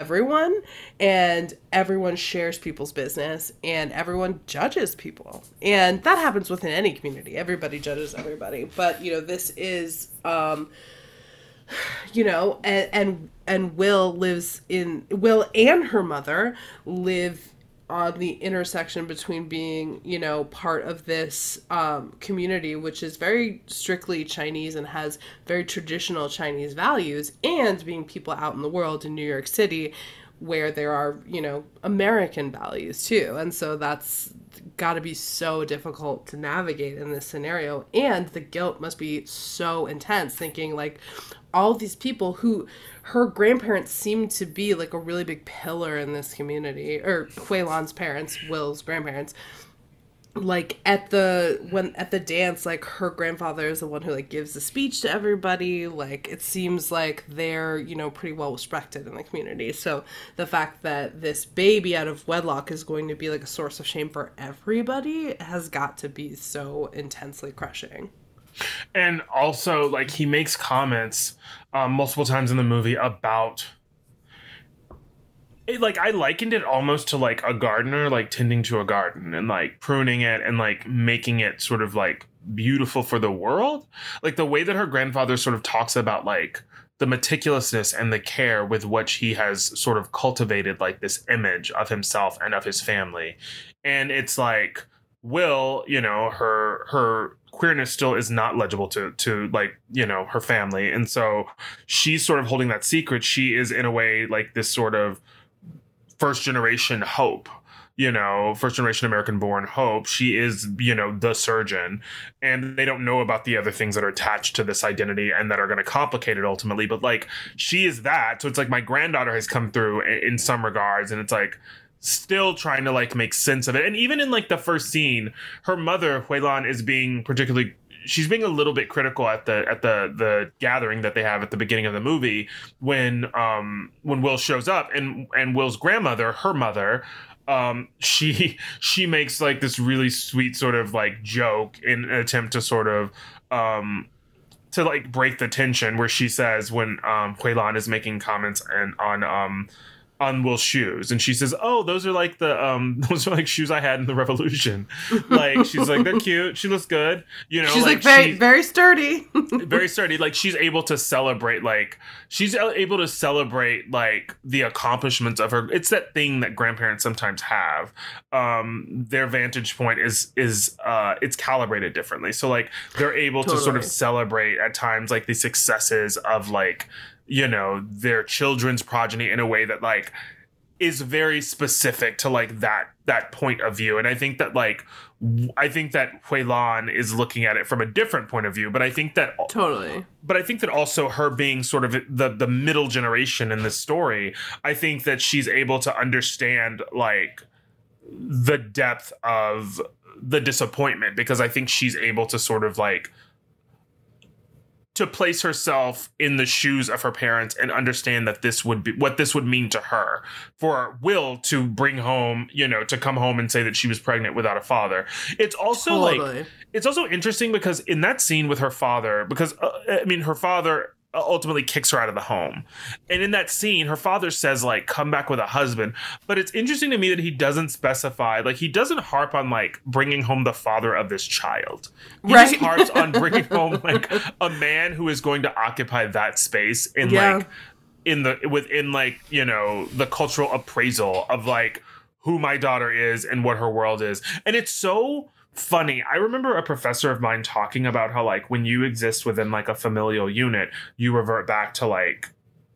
everyone, and everyone shares people's business, and everyone judges people. And that happens within any community. Everybody judges everybody. But, you know, this is... you know, and Will and her mother live on the intersection between being, you know, part of this community, which is very strictly Chinese and has very traditional Chinese values, and being people out in the world in New York City where there are, you know, American values too. And so that's got to be so difficult to navigate in this scenario. And the guilt must be so intense, thinking like all these people who her grandparents seem to be like a really big pillar in this community, or Hui Lan's parents, Will's grandparents, like at the dance, like her grandfather is the one who like gives the speech to everybody. Like it seems like they're, you know, pretty well respected in the community. So the fact that this baby out of wedlock is going to be like a source of shame for everybody has got to be so intensely crushing. And also like he makes comments multiple times in the movie about it, like I likened it almost to like a gardener, like tending to a garden and like pruning it and like making it sort of like beautiful for the world. Like the way that her grandfather sort of talks about like the meticulousness and the care with which he has sort of cultivated like this image of himself and of his family. And it's like Will, you know, her queerness still is not legible to like, you know, her family. And so she's sort of holding that secret. She is in a way like this sort of first generation hope, you know, first generation American born hope. She is, you know, the surgeon, and they don't know about the other things that are attached to this identity and that are going to complicate it ultimately. But like she is that. So it's like my granddaughter has come through in some regards, and it's like still trying to like make sense of it. And even in like the first scene, her mother, Hui Lan, is being particularly... she's being a little bit critical at the gathering that they have at the beginning of the movie when Will shows up, and Will's grandmother, her mother, she makes like this really sweet sort of like joke in an attempt to sort of to like break the tension, where she says when Hui Lan is making comments and on Will's shoes, and she says, "Oh, those are like the those are like shoes I had in the Revolution." Like she's like, "They're cute. She looks good." You know, she's like very, very sturdy, very sturdy. Like she's able to celebrate like the accomplishments of her. It's that thing that grandparents sometimes have. Their vantage point is it's calibrated differently, so like they're able to sort of celebrate at times like the successes of like, you know, their children's progeny in a way that like is very specific to like that point of view. And I think that like Hui Lan is looking at it from a different point of view, but I think that also her being sort of the middle generation in this story, I think that she's able to understand like the depth of the disappointment, because I think she's able to sort of like to place herself in the shoes of her parents and understand that this would be what this would mean to her. For Will to bring home, you know, to come home and say that she was pregnant without a father. It's also totally. Like, it's also interesting because in that scene with her father, because I mean, her father ultimately kicks her out of the home. And in that scene, her father says, like, come back with a husband. But it's interesting to me that he doesn't specify, like, he doesn't harp on, like, bringing home the father of this child. He just harps on bringing home, like, a man who is going to occupy that space in, like, in the, within, like, you know, the cultural appraisal of, like, who my daughter is and what her world is. And it's so funny. I remember a professor of mine talking about how, like, when you exist within, like, a familial unit, you revert back to, like,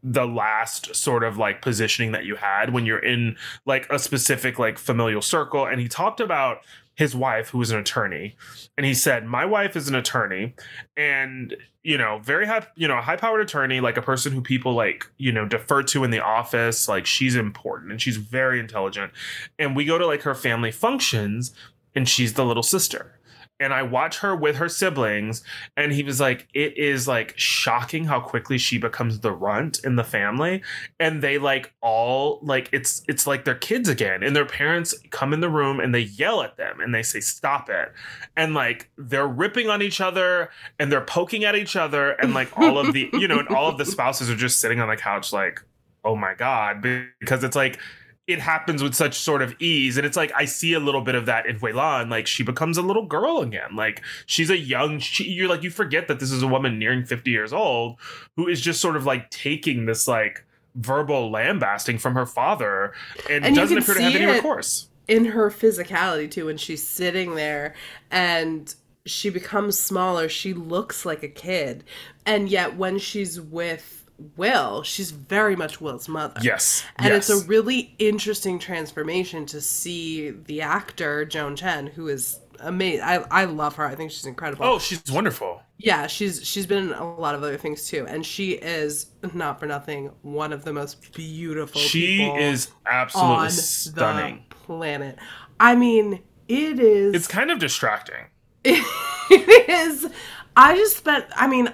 the last sort of, like, positioning that you had when you're in, like, a specific, like, familial circle. And he talked about his wife, who was an attorney, and he said, my wife is an attorney, and, you know, very high, you know, high powered attorney, like a person who people, like, you know, defer to in the office. Like, she's important and she's very intelligent. And we go to, like, her family functions, and she's the little sister. And I watch her with her siblings. And he was like, it is, like, shocking how quickly she becomes the runt in the family. And they, like, all, like, it's like they're kids again. And their parents come in the room and they yell at them and they say, stop it. And, like, they're ripping on each other and they're poking at each other. And, like, all of the, you know, and all of the spouses are just sitting on the couch like, oh, my God, because it's like, it happens with such sort of ease. And it's like, I see a little bit of that in Hui Lan. Like, she becomes a little girl again. Like, she's a young, you're like, you forget that this is a woman nearing 50 years old who is just sort of, like, taking this, like, verbal lambasting from her father and doesn't appear to have any recourse. In her physicality too, when she's sitting there and she becomes smaller, she looks like a kid. And yet when she's with Will, she's very much Will's mother. Yes. And it's a really interesting transformation to see the actor, Joan Chen, who is amazing. I love her. I think she's incredible. Oh, she's wonderful. Yeah, she's been in a lot of other things too. And she is, not for nothing, one of the most beautiful people. She is absolutely on stunning. The planet. I mean, it is. It's kind of distracting. It is. I just spent, I mean,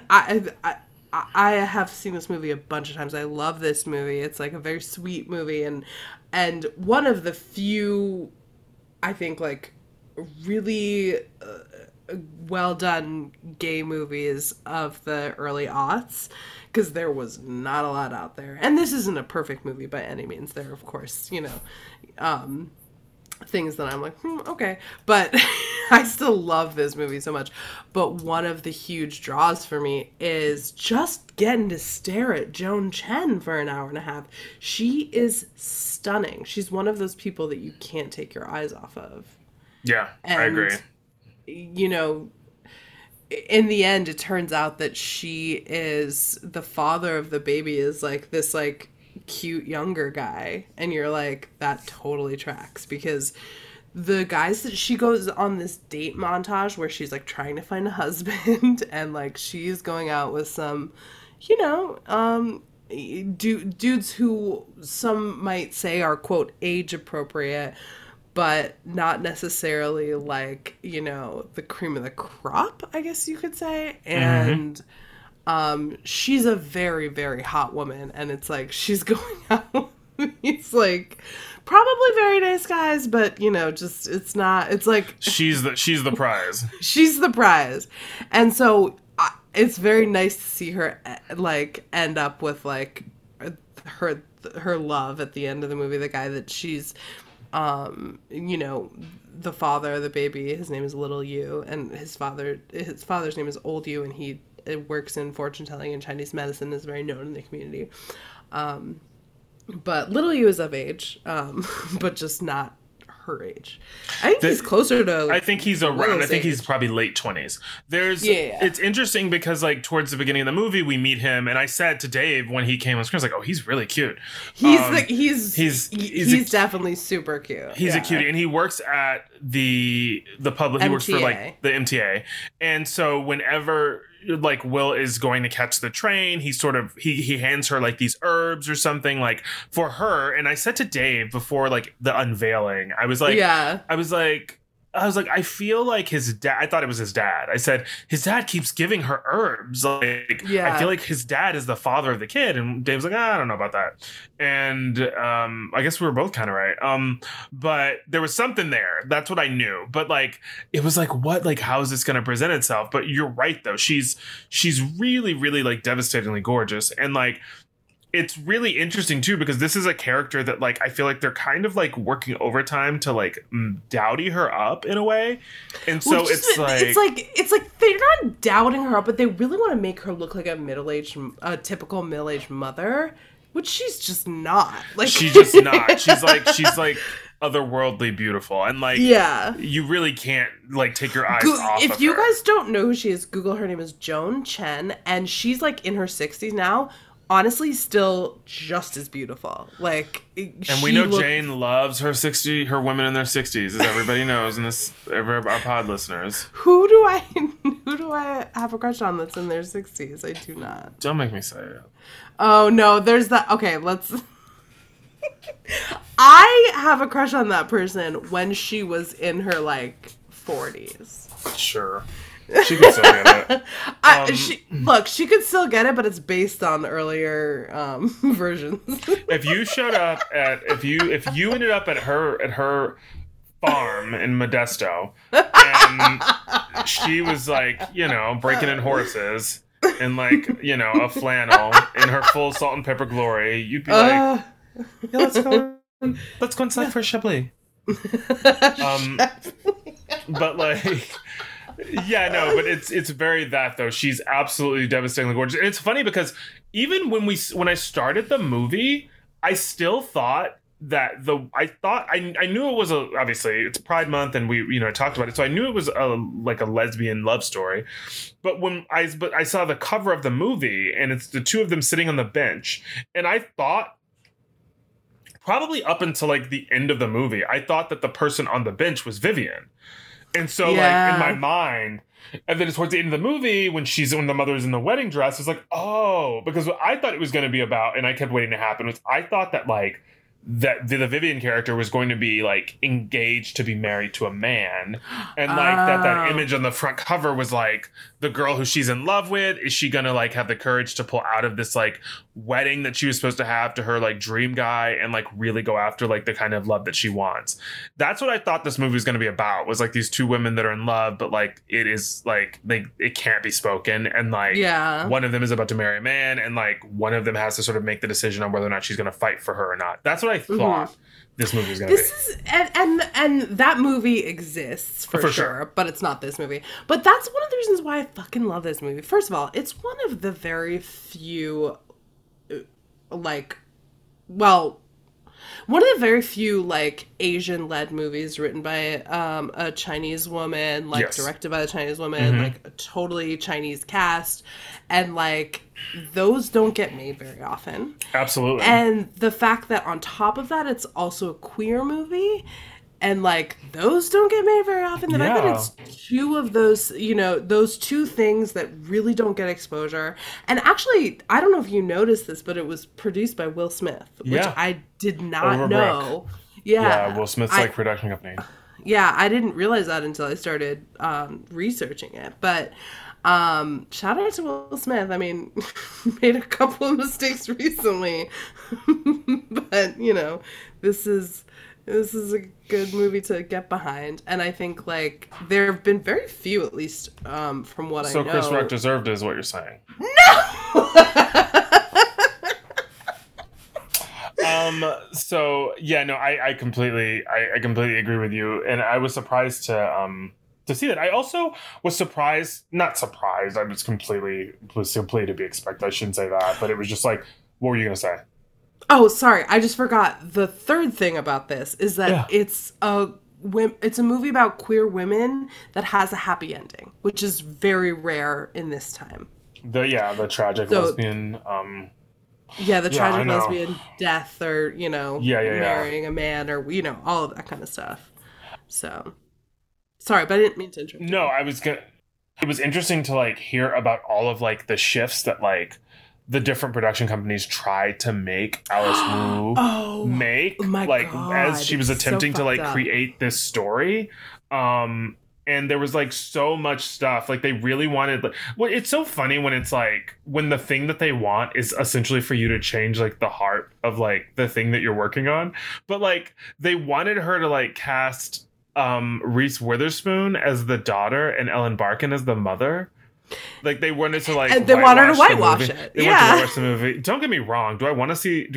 I have seen this movie a bunch of times. I love this movie. It's, like, a very sweet movie. And one of the few, I think, like, really well-done gay movies of the early aughts. Because there was not a lot out there. And this isn't a perfect movie by any means. There, of course, you know, things that I'm like, okay. But I still love this movie so much. But one of the huge draws for me is just getting to stare at Joan Chen for an hour and a half. She is stunning. She's one of those people that you can't take your eyes off of. Yeah, and, I agree. You know, in the end, it turns out that she is, the father of the baby is, like, this, like, cute younger guy, and you're like, that totally tracks, because the guys that she goes on this date montage where she's, like, trying to find a husband and, like, she's going out with some, you know, dudes who some might say are, quote, age appropriate, but not necessarily, like, you know, the cream of the crop, I guess you could say. And she's a very, very hot woman, and it's like she's going out with these, like, probably very nice guys, but, you know, just, it's not, it's like she's the prize. She's the prize. And so it's very nice to see her, like, end up with, like, her love at the end of the movie, the guy that she's, you know, the father of the baby, his name is Little Yu, and his father's name is Old Yu, and it works in fortune telling and Chinese medicine, is very known in the community. But Little Yu is of age, but just not her age. I think he's closer to, like, I think he's around. I think he's probably late 20s. It's interesting because, like, towards the beginning of the movie, we meet him, and I said to Dave when he came on screen, I was like, "Oh, he's really cute." He's definitely super cute. He's a cutie, and he works at the public. He works for, like, the MTA, and so whenever, like, Will is going to catch the train, he sort of, he hands her, like, these herbs or something, like, for her. And I said to Dave before, like, the unveiling, I was like, I was like, I feel like his dad, I thought it was his dad. I said, his dad keeps giving her herbs. Like, yeah. I feel like his dad is the father of the kid. And Dave's like, I don't know about that. And I guess we were both kind of right. But there was something there. That's what I knew. But like, it was like, what, like, how is this going to present itself? But you're right though. She's really, really like devastatingly gorgeous. And like, it's really interesting too, because this is a character that like, I feel like they're kind of like working overtime to like dowdy her up in a way. And so it's like they're not dowding her up, but they really want to make her look like a typical middle-aged mother, which she's just not. Like, she's just not. She's like otherworldly beautiful. And like, yeah, you really can't like take your eyes off of her. If you guys don't know who she is, Google. Her name is Joan Chen, and she's like in her 60s now. Honestly, still just as beautiful. Like, and we know Jane loves her women in their 60s, as everybody knows, and this our pod listeners. Who do I have a crush on that's in their 60s? I do not. Don't make me say it. Oh no, there's that. Okay, let's. I have a crush on that person when she was in her like 40s. Sure. She could still get it. She could still get it, but it's based on earlier versions. If you ended up at her farm in Modesto, and she was like, you know, breaking in horses and like, you know, a flannel in her full salt and pepper glory, you'd be like, yeah, let's go inside for a Chablis. But like. Yeah, no, but it's very that though. She's absolutely devastatingly gorgeous, and it's funny because even when I started the movie, I still thought that I knew it was obviously it's Pride Month and we talked about it, so I knew it was a lesbian love story. But when I saw the cover of the movie and it's the two of them sitting on the bench, and I thought. Probably up until like the end of the movie, I thought that the person on the bench was Vivian. And so, yeah. Like, in my mind, and then towards the end of the movie, when the mother's in the wedding dress, it's like, oh, because what I thought it was going to be about, and I kept waiting to happen, was I thought that, like, that the Vivian character was going to be, like, engaged to be married to a man. And, like, that image on the front cover was, like, the girl who she's in love with. Is she going to, like, have the courage to pull out of this, like, wedding that she was supposed to have to her, like, dream guy and, like, really go after, like, the kind of love that she wants? That's what I thought this movie was going to be about, was, like, these two women that are in love, but, like, it is, like, it can't be spoken. And, like, yeah. One of them is about to marry a man, and, like, one of them has to sort of make the decision on whether or not she's going to fight for her or not. That's what I thought this movie was going to be. And that movie exists for sure, but it's not this movie. But that's one of the reasons why I fucking love this movie. First of all, it's one of the very few, like Asian-led movies written by a Chinese woman, like yes. Directed by a Chinese woman, mm-hmm. like a totally Chinese cast, and like those don't get made very often. Absolutely. And the fact that on top of that, it's also a queer movie, and like those don't get made very often. The fact that it's two of those, those two things that really don't get exposure. And actually, I don't know if you noticed this, but it was produced by Will Smith, which I did not know. Yeah, Will Smith's like production company. Yeah, I didn't realize that until I started researching it. But shout out to Will Smith. I mean, made a couple of mistakes recently, but This is a good movie to get behind. And I think, like, there have been very few, at least from what I know. So Chris Rock deserved it is what you're saying. No! I completely agree with you. And I was surprised to see that. I also was surprised, not surprised. I was completely to be expected. I shouldn't say that. But it was just like, what were you going to say? Oh, sorry. I just forgot. The third thing about this is that it's a movie about queer women that has a happy ending, which is very rare in this time. The tragic lesbian. The tragic lesbian death, or marrying a man, or all of that kind of stuff. So, sorry, but I didn't mean to interrupt. No, I was gonna. It was interesting to like hear about all of like the shifts that like. the different production companies tried to make Alice Wu as she was attempting to like create this story. And there was like so much stuff, like they really wanted, like, well, it's so funny when it's like, when the thing that they want is essentially for you to change like the heart of like the thing that you're working on. But like they wanted her to like cast Reese Witherspoon as the daughter and Ellen Burstyn as the mother. Like they wanted to like, and they wanted to whitewash it. They wanted to whitewash the movie. Don't get me wrong. Do I want to see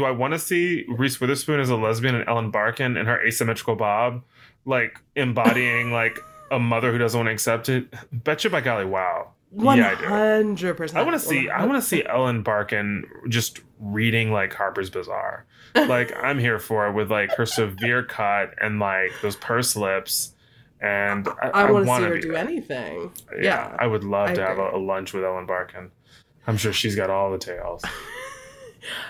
Reese Witherspoon as a lesbian and Ellen Burstyn and her asymmetrical bob, like embodying like a mother who doesn't want to accept it? Betcha by golly, wow. 100%. Yeah, I want to see Ellen Burstyn just reading like Harper's Bazaar. Like I'm here for it, with like her severe cut and like those purse lips. And I want to see her do anything. Yeah, I would love to have a lunch with Ellen Burstyn. I'm sure she's got all the tales.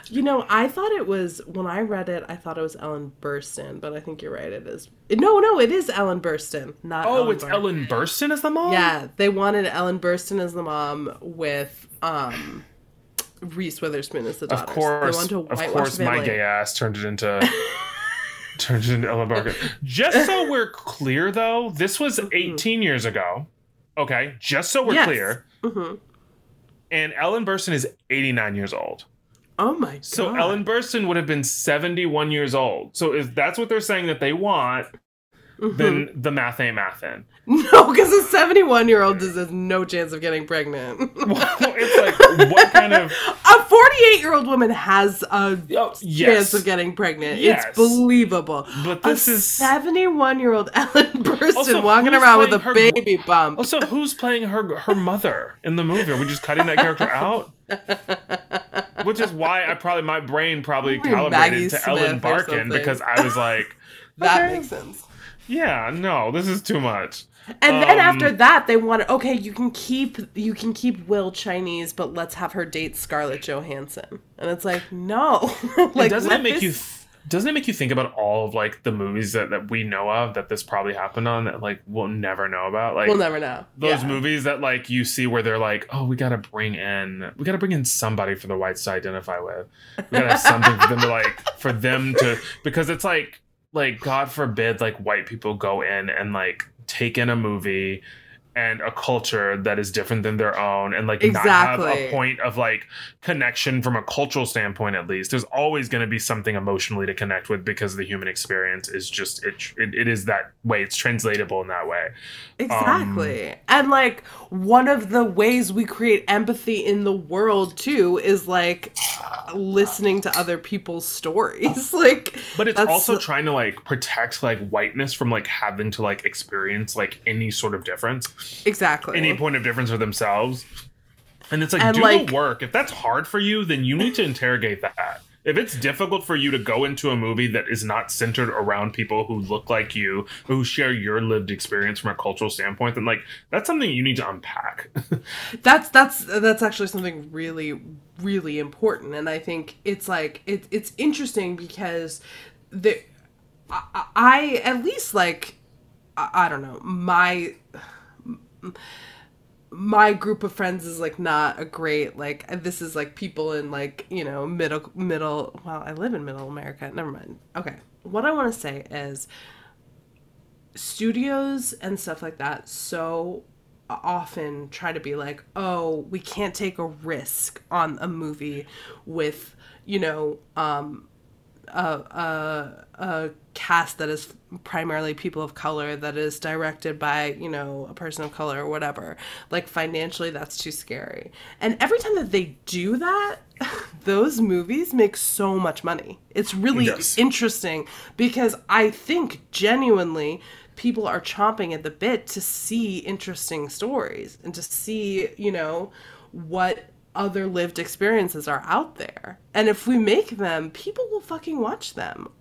You know, I thought it was, when I read it, I thought it was Ellen Burstyn, but I think you're right. It is. No, it is Ellen Burstyn, not Ellen. Oh, it's Ellen Burstyn as the mom? Yeah, they wanted Ellen Burstyn as the mom with Reese Witherspoon as the daughter. Of course, my gay ass turned it into Ellen Burstyn. Just so we're clear, though, this was 18 years ago. Okay, just so we're clear. Mm-hmm. And Ellen Burstyn is 89 years old. Oh my God. So Ellen Burstyn would have been 71 years old. So if that's what they're saying that they want, then the math ain't mathin'. No, because a 71-year-old has no chance of getting pregnant. Well, it's like, what kind of... A 48-year-old woman has a chance of getting pregnant. Yes. It's believable. But this is... A 71-year-old Ellen Burstyn walking around with a baby bump. Also, who's playing her mother in the movie? Are we just cutting that character out? Which is why my brain calibrated Maggie to Smith Ellen Burstyn, because I was like... That makes sense. Yeah, no, this is too much. And then after that, they wanted, okay, you can keep Will Chinese, but let's have her date Scarlett Johansson. And it's like, no. Like, doesn't it make you think about all of like the movies that we know of that this probably happened on, that like we'll never know about? Like, we'll never know. Those movies that like you see where they're like, oh, we gotta bring in somebody for the whites to identify with. We gotta have something for them to because it's like God forbid like white people go in and like take in a movie and a culture that is different than their own, and like not have a point of like connection from a cultural standpoint. At least there's always going to be something emotionally to connect with, because the human experience is just it is that way. It's translatable in that way. Exactly. And like one of the ways we create empathy in the world too is like listening to other people's stories. Like, but it's also trying to like protect like whiteness from like having to like experience like any sort of difference. Exactly. Any point of difference for themselves. And it's like, the work. If that's hard for you, then you need to interrogate that. If it's difficult for you to go into a movie that is not centered around people who look like you, who share your lived experience from a cultural standpoint, then like that's something you need to unpack. That's actually something really, really important. And I think it's like it's interesting because I at least like I don't know, my group of friends is like not a great, like this is like people in like, you know, middle. Well, I live in middle America. Never mind. Okay. What I want to say is studios and stuff like that so often try to be like, oh, we can't take a risk on a movie with, you know, a cast that is primarily people of color, that is directed by, you know, a person of color or whatever. Like financially, that's too scary. And every time that they do that, those movies make so much money. It's really interesting because I think genuinely people are chomping at the bit to see interesting stories and to see, you know, what other lived experiences are out there. And if we make them, people will fucking watch them,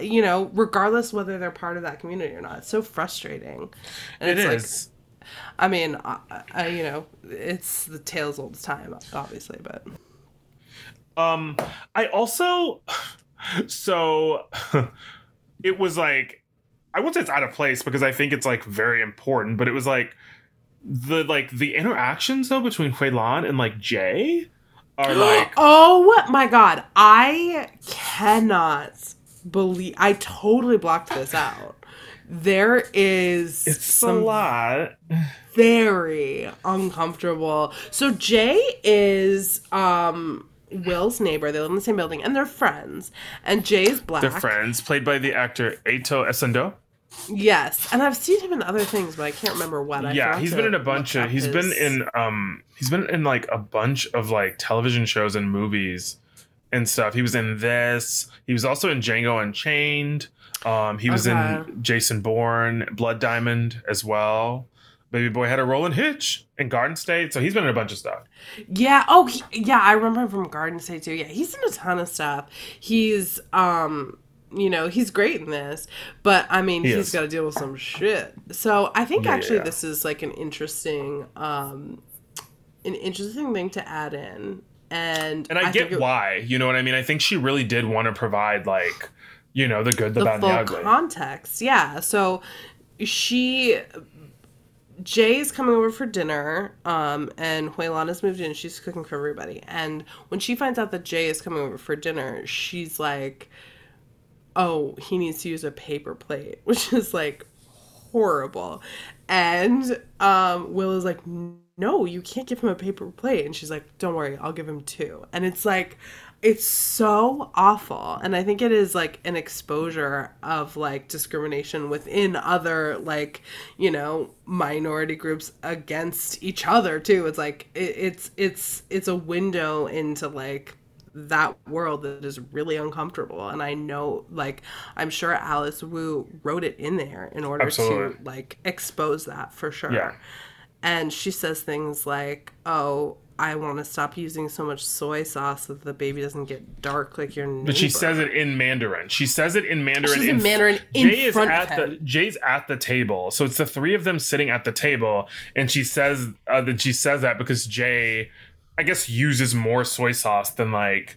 you know, regardless whether they're part of that community or not. It's so frustrating. And it's like, I mean, I, you know, it's the tales all the time, obviously, but. I also, so it was like, I wouldn't say it's out of place because I think it's like very important, but it was like, the interactions though between Hui Lan and like Jay are like... Oh my God. I cannot believe... I totally blocked this out. There is... It's some a lot. Very uncomfortable. So Jay is... Will's neighbor. They live in the same building and they're friends. And Jay's black. They're friends, played by the actor Eito Esando. Yes. And I've seen him in other things, but I can't remember what. Yeah, he's been in a bunch of he's been in like a bunch of like television shows and movies and stuff. He was in this. He was also in Django Unchained. He was in Jason Bourne, Blood Diamond as well. Baby Boy had a role in Hitch and Garden State. So he's been in a bunch of stuff. Yeah. Oh, yeah. I remember him from Garden State, too. Yeah. He's in a ton of stuff. He's, you know, he's great in this. But, I mean, he's got to deal with some shit. So I think actually this is, like, an interesting thing to add in. And I get why. You know what I mean? I think she really did want to provide, like, you know, the good, the bad, and the ugly. The full context. Yeah. So Jay's coming over for dinner, and Hui Lan has moved in. She's cooking for everybody. And when she finds out that Jay is coming over for dinner, she's like, oh, he needs to use a paper plate, which is, like, horrible. And Will is like, no, you can't give him a paper plate. And she's like, don't worry, I'll give him two. And it's like, it's so awful. And I think it is, like, an exposure of, like, discrimination within other, like, you know, minority groups against each other, too. It's like, it's a window into, like, that world that is really uncomfortable. And I know, like, I'm sure Alice Wu wrote it in there in order to, like, expose that for sure. Yeah. And she says things like, oh, I want to stop using so much soy sauce that the baby doesn't get dark like your neighbor. But she says it in Mandarin. She's in Mandarin in front of him. Jay's at the table. So it's the three of them sitting at the table. And she says that because Jay, I guess, uses more soy sauce than, like,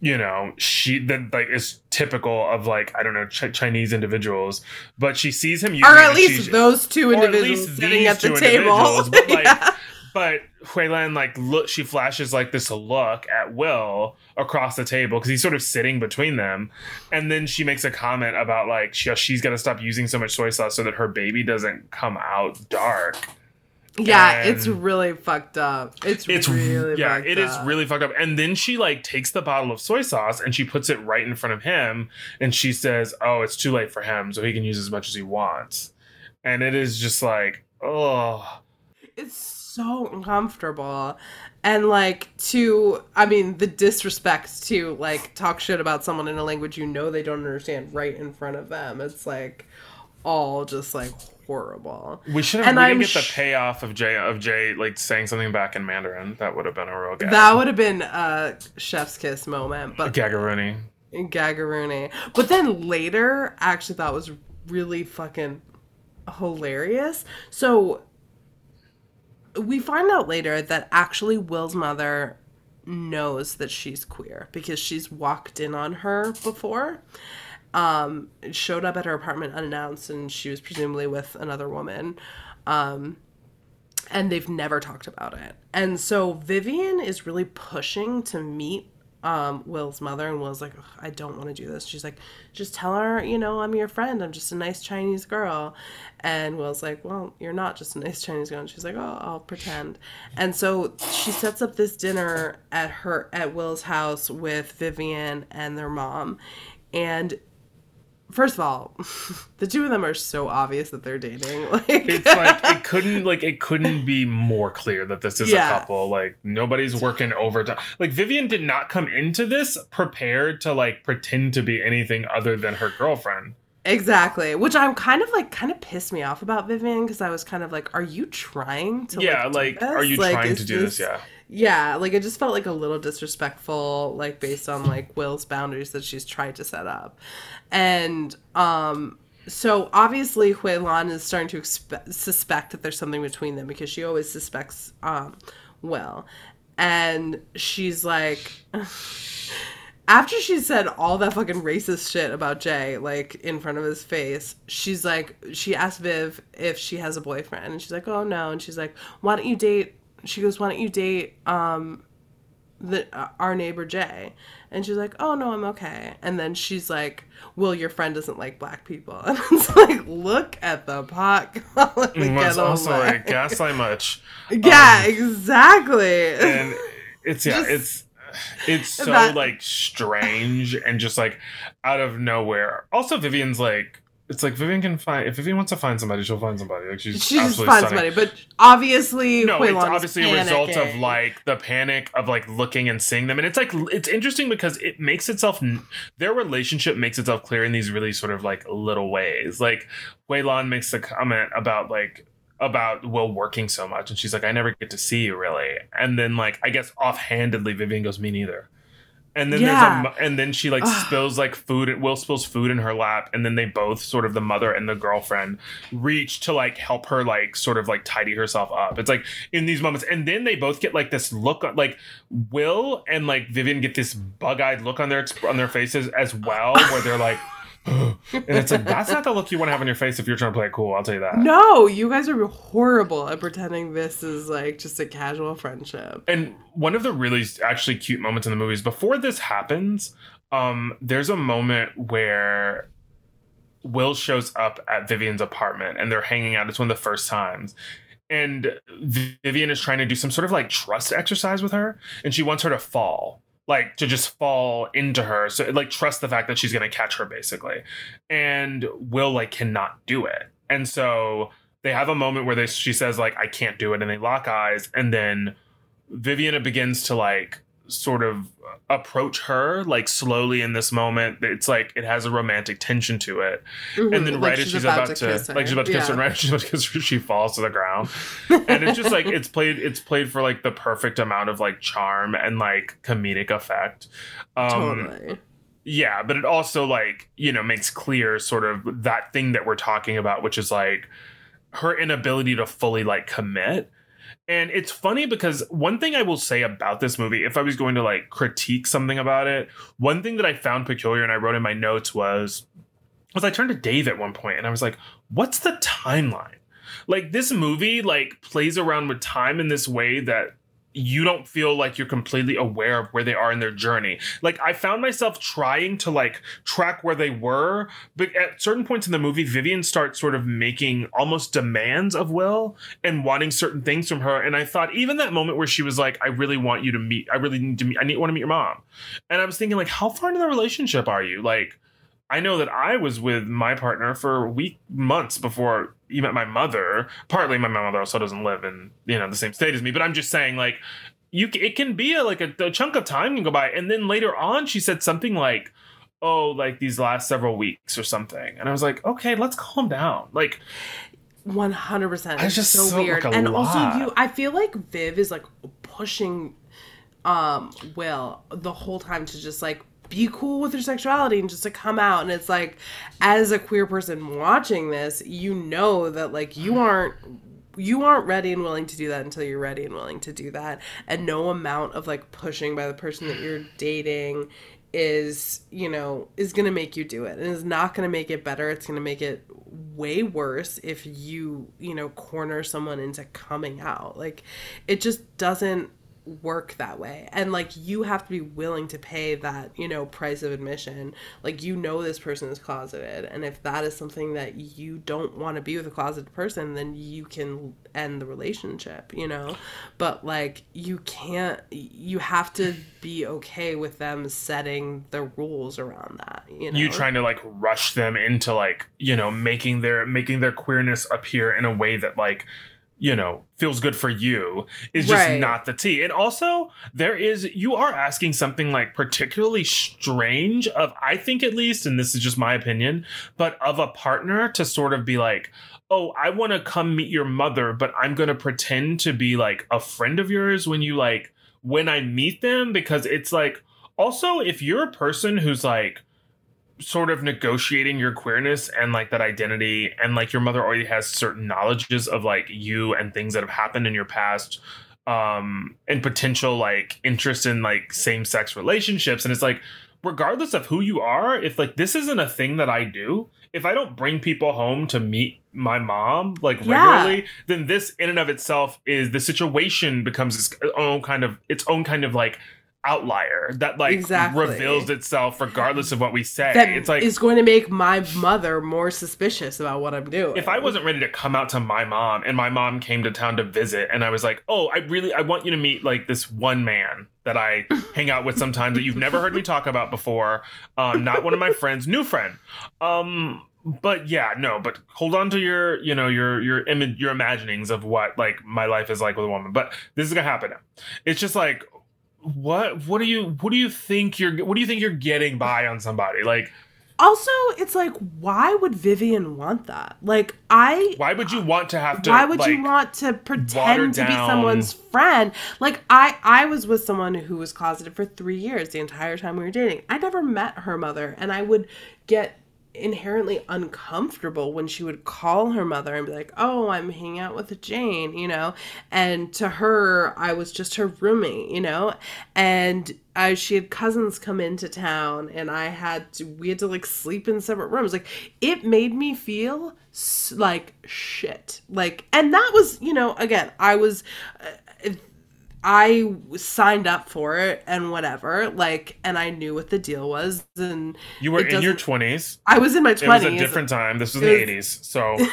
you know, is typical of, like, I don't know, Chinese individuals, but she sees him using, or at least those two individuals sitting at the table. But, like, but Hui Lan, like, look, she flashes, like, this look at Will across the table because he's sort of sitting between them. And then she makes a comment about, like, she's got to stop using so much soy sauce so that her baby doesn't come out dark. Yeah, and it's really fucked up. It is really fucked up. And then she, like, takes the bottle of soy sauce and she puts it right in front of him. And she says, oh, it's too late for him, so he can use as much as he wants. And it is just like, oh. It's so uncomfortable. And, like, the disrespect to, like, talk shit about someone in a language you know they don't understand right in front of them. It's, like, all just, like... horrible. We didn't get the payoff of Jay like saying something back in Mandarin. That would have been a real gag. That would have been a chef's kiss moment. But Gaggeroni. But then later, I actually thought it was really fucking hilarious. So we find out later that actually Will's mother knows that she's queer because she's walked in on her before. Showed up at her apartment unannounced, and she was presumably with another woman. And they've never talked about it. And so Vivian is really pushing to meet Will's mother, and Will's like, I don't want to do this. She's like, just tell her, you know, I'm your friend. I'm just a nice Chinese girl. And Will's like, well, you're not just a nice Chinese girl. And she's like, oh, I'll pretend. And so she sets up this dinner at Will's house with Vivian and their mom. And first of all, the two of them are so obvious that they're dating. Like, it's like it couldn't be more clear that this is a couple. Like, nobody's working overtime. Like, Vivian did not come into this prepared to, like, pretend to be anything other than her girlfriend. Exactly, which I'm kind of pissed me off about Vivian, because I was kind of like, are you trying to do this? Yeah. Yeah, like, it just felt like a little disrespectful, like, based on, like, Will's boundaries that she's tried to set up. And so obviously Hui Lan is starting to suspect that there's something between them, because she always suspects Will. And she's like, after she said all that fucking racist shit about Jay, like, in front of his face, she's like, she asked Viv if she has a boyfriend. And she's like, oh, no. And she's like, why don't you date... She goes, why don't you date our neighbor Jay, and she's like, oh no, I'm okay. And then she's like, well, your friend doesn't like black people. And it's like, look at the pot calling again. It's also like gaslight much. Yeah, exactly. And it's it's so that, like, strange and just like out of nowhere. Also, Vivian's like, it's like Vivian can find, if Vivian wants to find somebody, she'll find somebody. Like she just finds somebody, but obviously, no, it's obviously panicking. A result of like the panic of like looking and seeing them, and it's like, it's interesting because it makes itself, their relationship makes itself clear in these really sort of like little ways. Like Hui Lan makes a comment about Will working so much, and she's like, I never get to see you really, and then like I guess offhandedly Vivian goes, me neither. And then and then she like spills like food. Will spills food in her lap, and then they both sort of, the mother and the girlfriend, reach to like help her like sort of like tidy herself up. It's like in these moments, and then they both get like this look, like Will and like Vivian get this bug-eyed look on their faces as well, where they're like. And it's like, that's not the look you want to have on your face if you're trying to play it cool, I'll tell you that. No, you guys are horrible at pretending this is like just a casual friendship. And one of the really actually cute moments in the movie is before this happens, there's a moment where Will shows up at Vivian's apartment and they're hanging out. It's one of the first times. And Vivian is trying to do some sort of like trust exercise with her, and she wants her to fall. Like, to just fall into her. So, like, trust the fact that she's going to catch her, basically. And Will, like, cannot do it. And so they have a moment where she says, like, I can't do it. And they lock eyes. And then Vivian begins to, like, sort of approach her, like, slowly in this moment. It's like, it has a romantic tension to it. Mm-hmm. And then right as she's about to, like, she's about to kiss her, and right as she's about to kiss her, she falls to the ground. And it's just, like, it's played for, like, the perfect amount of, like, charm and, like, comedic effect. Totally. Yeah, but it also, like, you know, makes clear sort of that thing that we're talking about, which is, like, her inability to fully, like, commit. And it's funny because one thing I will say about this movie, if I was going to like critique something about it, one thing that I found peculiar and I wrote in my notes was I turned to Dave at one point and I was like, what's the timeline? Like, this movie like plays around with time in this way that you don't feel like you're completely aware of where they are in their journey. Like, I found myself trying to like track where they were, but at certain points in the movie, Vivian starts sort of making almost demands of Will and wanting certain things from her. And I thought, even that moment where she was like, I really want you to meet, I want to meet your mom. And I was thinking, like, how far into the relationship are you? Like, I know that I was with my partner for months before you met my mother. Partly my mother also doesn't live in, you know, the same state as me. But I'm just saying, like, it can be a chunk of time can go by. And then later on, she said something like, oh, like these last several weeks or something. And I was like, okay, let's calm down. Like, 100%. It's just so weird. Like, and lot. Also, I feel like Viv is like pushing Will the whole time to just like, be cool with your sexuality and just to come out. And it's like, as a queer person watching this, you know that like you aren't ready and willing to do that until you're ready and willing to do that. And no amount of like pushing by the person that you're dating is, you know, is going to make you do it, and is not going to make it better. It's going to make it way worse if you know, corner someone into coming out. Like, it just doesn't work that way. And like, you have to be willing to pay that, you know, price of admission. Like, you know, this person is closeted, and if that is something that you don't want to be with a closeted person, then you can end the relationship, you know. But like, you have to be okay with them setting the rules around that, you know. You trying to like rush them into like, you know, making their queerness appear in a way that like, you know, feels good for you is just right. Not the tea. And also, you are asking something like particularly strange of, I think at least, and this is just my opinion, but of a partner to sort of be like, oh, I want to come meet your mother, but I'm going to pretend to be like a friend of yours when I meet them. Because it's like, also, if you're a person who's like, sort of negotiating your queerness and like that identity, and like your mother already has certain knowledges of like you and things that have happened in your past, and potential like interest in like same-sex relationships, and it's like, regardless of who you are, if like this isn't a thing that I do, if I don't bring people home to meet my mom like regularly, then this in and of itself is the situation becomes its own kind of like outlier that like reveals itself regardless of what we say. That it's like it's going to make my mother more suspicious about what I'm doing. If I wasn't ready to come out to my mom and my mom came to town to visit and I was like, oh, I want you to meet like this one man that I hang out with sometimes that you've never heard me talk about before. Not one of my friends, new friend. But yeah, no, but hold on to your, you know, your image, your imaginings of what like my life is like with a woman. But this is going to happen. It's just like, what do you think you're getting by on somebody? Like, also, it's like, why would Vivian want that? like why would you want to pretend to be someone's friend? Like I was with someone who was closeted for 3 years, the entire time we were dating. I never met her mother, and I would get inherently uncomfortable when she would call her mother and be like, oh, I'm hanging out with Jane, you know, and to her, I was just her roommate, you know, and she had cousins come into town and we had to like sleep in separate rooms. Like it made me feel like shit. Like, and that was, you know, again, I signed up for it and whatever, like, and I knew what the deal was. And you were in your 20s. I was in my 20s. It was a different time. This was the 80s. So, yes.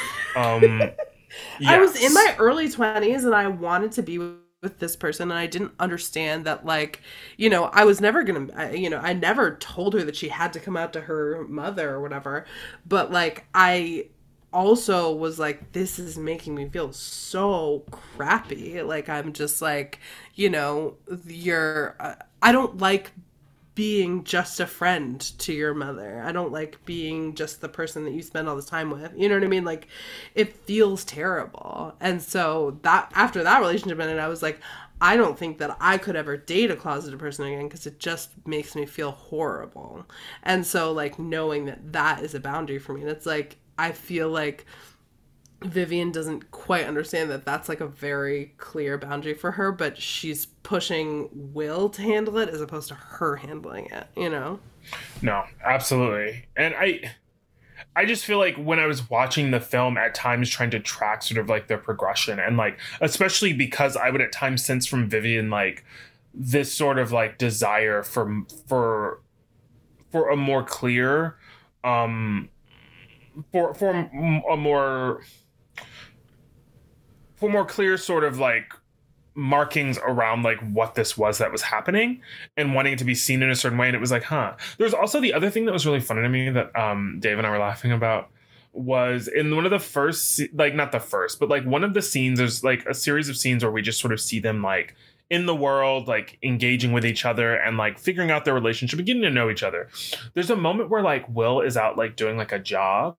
I was in my early 20s and I wanted to be with this person. And I didn't understand that, like, you know, I was never going to, you know, I never told her that she had to come out to her mother or whatever. But, like, I also was like, this is making me feel so crappy. Like, I'm just like, you know, I don't like being just a friend to your mother. I don't like being just the person that you spend all the time with. You know what I mean? Like, it feels terrible. And so that after that relationship ended, I was like, I don't think that I could ever date a closeted person again because it just makes me feel horrible. And so, like, knowing that that is a boundary for me, and it's like, I feel like Vivian doesn't quite understand that that's like a very clear boundary for her, but she's pushing Will to handle it as opposed to her handling it, you know? No, absolutely. And I just feel like when I was watching the film at times trying to track sort of like their progression and like, especially because I would at times sense from Vivian, like this sort of like desire for a more clear, for more clear sort of like markings around like what this was that was happening and wanting it to be seen in a certain way. And it was like, huh. There's also the other thing that was really funny to me that Dave and I were laughing about was in one of the first, like not the first, but like one of the scenes, there's like a series of scenes where we just sort of see them like in the world, like engaging with each other and like figuring out their relationship and getting to know each other. There's a moment where like Will is out like doing like a jog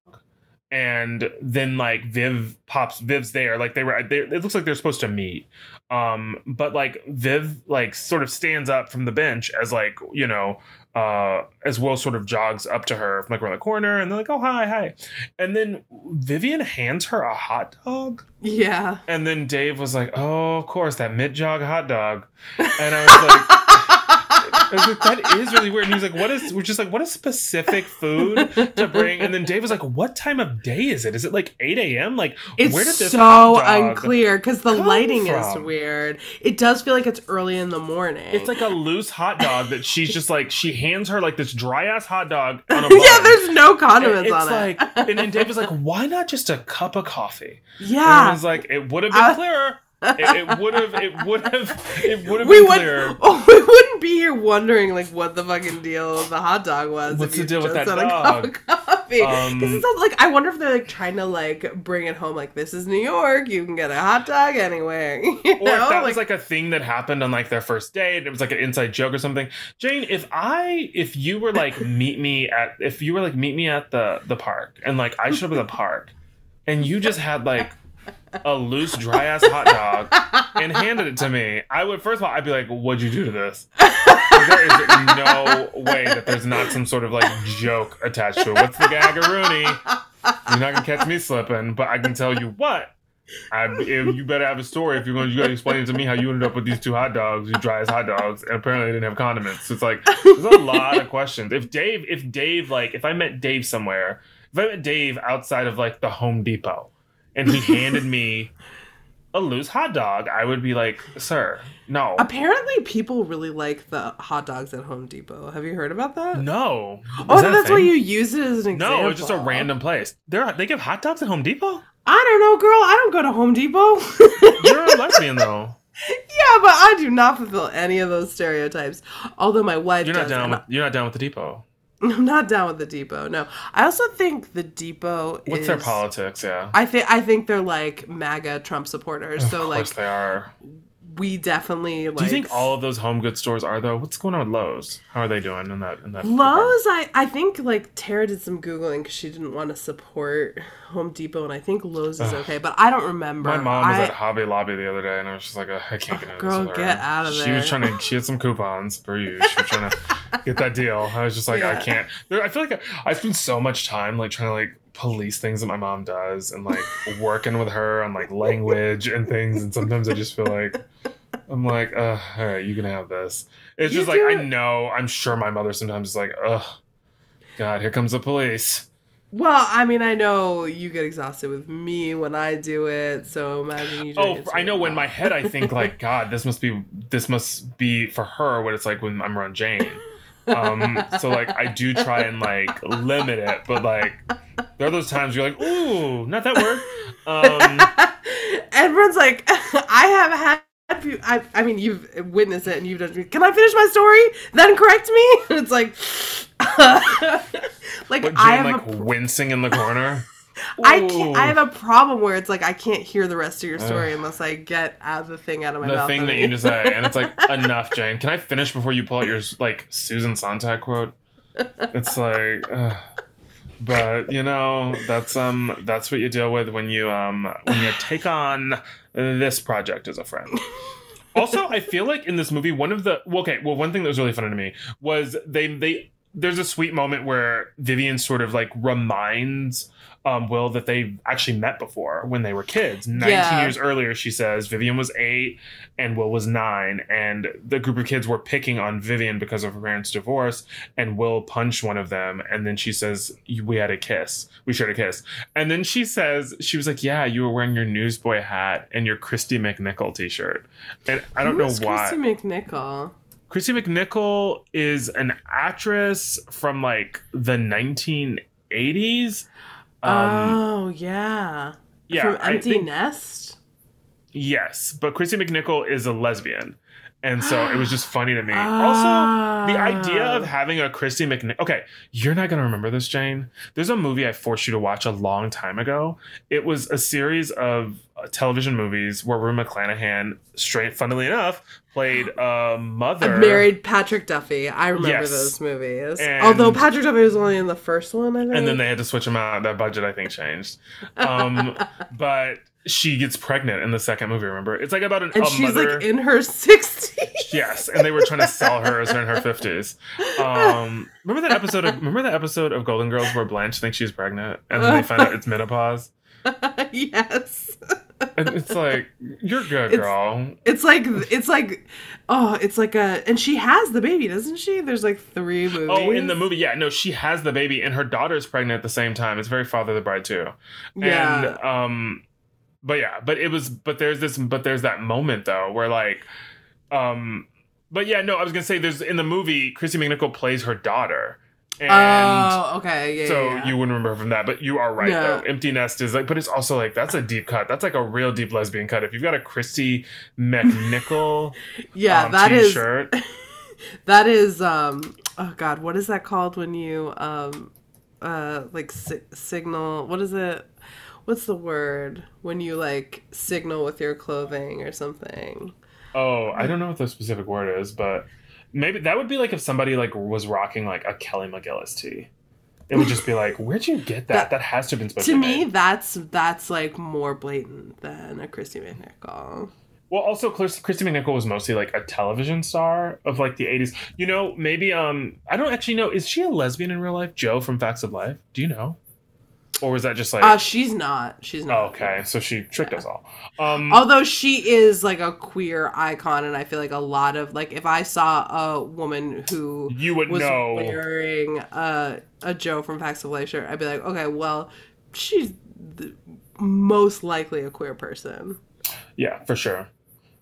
and then like Viv's there. Like it looks like they're supposed to meet. But like Viv like sort of stands up from the bench as like, you know, as Will sort of jogs up to her from like around the corner and they're like, oh, hi. And then Vivian hands her a hot dog. Yeah. And then Dave was like, oh, of course, that mid-jog hot dog. And I was like, that is really weird. And he was like, what a specific food to bring. And then Dave was like, what time of day is it? Is it like 8 a.m.? Like, it's where did this so unclear because the lighting is weird. It does feel like it's early in the morning. It's like a loose hot dog that she's just like, she hands her like this dry ass hot dog on a bun. Yeah, there's no condiments on it. And then Dave was like, why not just a cup of coffee? Yeah. And I was like, it would have been clearer. It would have been clearer. We wouldn't be here wondering like what the fucking deal of the hot dog was. What's the deal with that dog? Because like, I wonder if they're like trying to like bring it home. Like, this is New York. You can get a hot dog anywhere. You know? Or if that was like a thing that happened on like their first date. It was like an inside joke or something. Jane, if you were like meet me at the park and like I showed up at the park and you just had like a loose dry ass hot dog and handed it to me, I would, first of all, I'd be like, what'd you do to this? There is no way that there's not some sort of like joke attached to it. What's the gaggaroony? You're not gonna catch me slipping, but I can tell you what, you better have a story if you gotta explain to me how you ended up with these two hot dogs, you dry as hot dogs, and apparently they didn't have condiments. So it's like, there's a lot of questions. If I met Dave outside of like the Home Depot and he handed me a loose hot dog, I would be like, sir, no. Apparently people really like the hot dogs at Home Depot. Have you heard about that? No. Oh, that's why you use it as an example. No, it's just a random place. They give hot dogs at Home Depot? I don't know, girl. I don't go to Home Depot. You're a lesbian, though. Yeah, but I do not fulfill any of those stereotypes. Although my wife does. You're not down with the Depot. I'm not down with the Depot. No, I also think the Depot is. What's their politics? Yeah, I think they're like MAGA Trump supporters. Of so like, they are. We definitely. Like, do you think all of those home goods stores are though? What's going on with Lowe's? How are they doing in that? Lowe's, I think like Tara did some googling because she didn't want to support Home Depot, and I think Lowe's is okay, but I don't remember. My mom was at Hobby Lobby the other day, and I was just like, I can't get into this with her. Girl, get out of there. She was trying to. She had some coupons for you. She was trying to get that deal. I was just like, yeah. I can't. I feel like I spend so much time like trying to like. Police things that my mom does and like working with her on like language and things, and sometimes I just feel like I'm like all right, you can have this. It's you just like it. I know I'm sure my mother sometimes is like, oh god, here comes the police. Well, I mean, I know you get exhausted with me when I do it, so imagine you doing it. Oh, I know. When my head I think like, god, this must be for her what it's like when I'm around Jane. So like I do try and like limit it, but like there are those times you're like, ooh, not that word. Everyone's like, I mean, you've witnessed it and you've done. Can I finish my story? Then correct me. It's like, like Jane, I am like wincing in the corner. Ooh. I have a problem where it's like I can't hear the rest of your story unless I get the thing out of my mouth. The thing that you just said, and it's like, enough, Jane. Can I finish before you pull out your like Susan Sontag quote? It's like, but you know, that's what you deal with when you take on this project as a friend. Also, I feel like in this movie, one thing that was really funny to me was they there's a sweet moment where Vivian sort of like reminds. Will that they actually met before when they were kids. 19 years earlier, she says, Vivian was 8 and Will was 9. And the group of kids were picking on Vivian because of her parents' divorce. And Will punched one of them. And then she says, we had a kiss. We shared a kiss. And then she says, she was like, yeah, you were wearing your newsboy hat and your Christy McNichol t-shirt. And I don't know why. Christy McNichol? Christy McNichol is an actress from like the 1980s. Yeah. From Empty Nest? Yes, but Christy McNichol is a lesbian. And so it was just funny to me. Also, the idea of having a Christy McNichol... Okay, you're not going to remember this, Jane. There's a movie I forced you to watch a long time ago. It was a series of television movies where Rue McClanahan, funnily enough, played a mother... Married Patrick Duffy. I remember those movies. And, although Patrick Duffy was only in the first one, I think. And then they had to switch him out. That budget, I think, changed. But... She gets pregnant in the second movie, remember? It's like about a mother. And she's like in her 60s. Yes, and they were trying to sell her as her in her 50s. Remember that episode of Golden Girls where Blanche thinks she's pregnant and then they find out it's menopause? Yes. And it's like, you're good, girl. And she has the baby, doesn't she? There's like 3 movies. Oh, in the movie, yeah. No, she has the baby and her daughter's pregnant at the same time. It's very Father of the Bride too. Yeah. And But there's that moment though where like, I was gonna say there's in the movie Christy McNichol plays her daughter. And you wouldn't remember from that, but you are right though. Empty Nest is like, but it's also like that's a deep cut. That's like a real deep lesbian cut. If you've got a Christy McNichol, that t-shirt, that is oh god, what is that called when you signal? What is it? What's the word when you like signal with your clothing or something? Oh, I don't know what the specific word is, but maybe that would be like if somebody like was rocking like a Kelly McGillis tee. It would just be like, where'd you get that? That has to have been supposed to me. That's like more blatant than a Christy McNichol. Well, also, Christy McNichol was mostly like a television star of like the 80s. You know, maybe I don't actually know. Is she a lesbian in real life? Joe from Facts of Life. Do you know? Or was that just like... She's not. Oh, okay, so she tricked us all. Although she is like a queer icon, and I feel like a lot of... Like, if I saw a woman who wearing a Joe from Facts of Life shirt, I'd be like, okay, well, she's most likely a queer person. Yeah, for sure.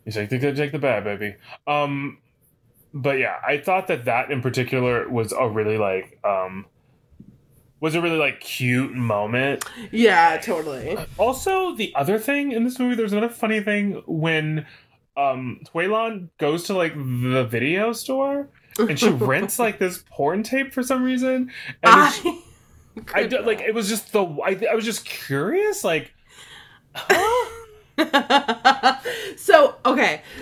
He's like, take the bad, baby. But yeah, I thought that in particular was a really cute moment. Yeah, totally. Also, the other thing in this movie, there's another funny thing when Hui Lan goes to the video store and she rents this porn tape for some reason. And I was just curious, huh?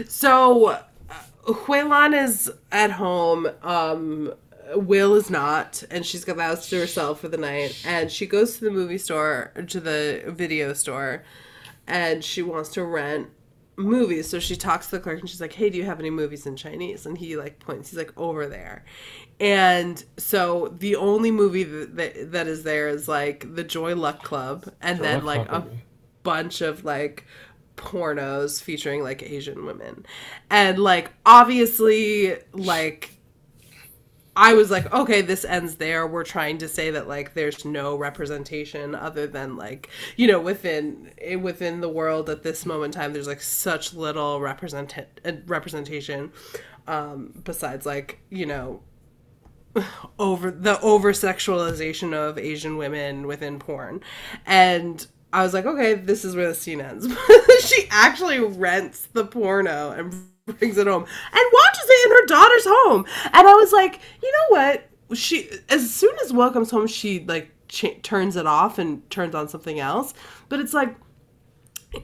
So Hui Lan is at home, Will is not, and she's got the house to herself for the night, and she goes to the video store, and she wants to rent movies. So she talks to the clerk and she's like, hey, do you have any movies in Chinese? And he points, he's like, over there. And so the only movie that is there is the Joy Luck Club, and Joy then Luck Club, a bunch of pornos featuring Asian women. And obviously I was like, okay, this ends there. We're trying to say that there's no representation other than within the world at this moment in time. There's such little representation besides over the over-sexualization of Asian women within porn. And I was like, okay, this is where the scene ends. She actually rents the porno and brings it home and watches it in her daughter's home. And I was like, you know what? She, as soon as Will comes home, she turns it off and turns on something else. But it's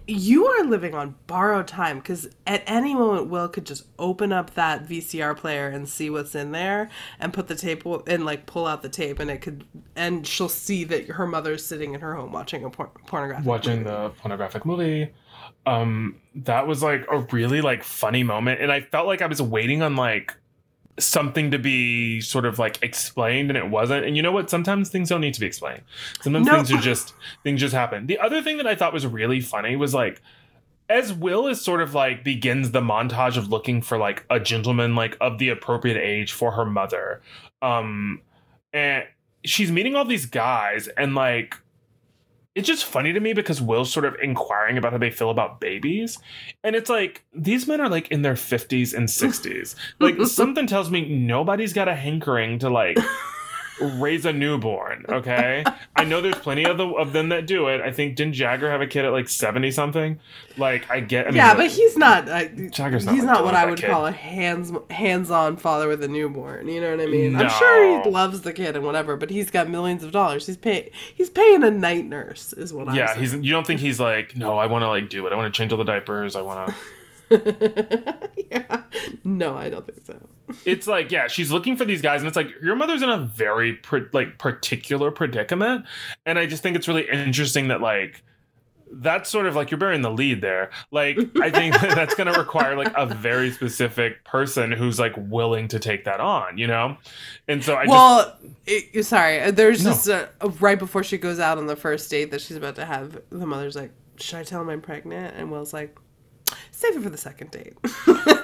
you are living on borrowed time, because at any moment Will could just open up that VCR player and see what's in there and put the tape and pull out the tape, and it could, and she'll see that her mother's sitting in her home watching a pornographic movie. That was a really funny moment, and I felt I was waiting on something to be sort of explained, and it wasn't. And you know what? Sometimes things don't need to be explained. Sometimes things just happen. The other thing that I thought was really funny was as Will is sort of begins the montage of looking for a gentleman of the appropriate age for her mother, and she's meeting all these guys, and it's just funny to me because Will's sort of inquiring about how they feel about babies. And it's these men are in their 50s and 60s. Something tells me nobody's got a hankering to raise a newborn, okay? I know there's plenty of them that do it. I think, didn't Jagger have a kid at 70-something? But he's not... Jagger's not... He's not what I would call a hands-on father with a newborn. You know what I mean? No. I'm sure he loves the kid and whatever, but he's got millions of dollars. He's paying a night nurse, is what I'm saying. Yeah, you don't think he's no, I want to do it. I want to change all the diapers. I want to... Yeah. No, I don't think so. It's she's looking for these guys, and it's your mother's in a very particular predicament, and I just think it's really interesting that that's sort of you're burying the lead there. I think that's going to require a very specific person who's willing to take that on, you know? And so right before she goes out on the first date that she's about to have, the mother's should I tell him I'm pregnant? And Will's save it for the second date.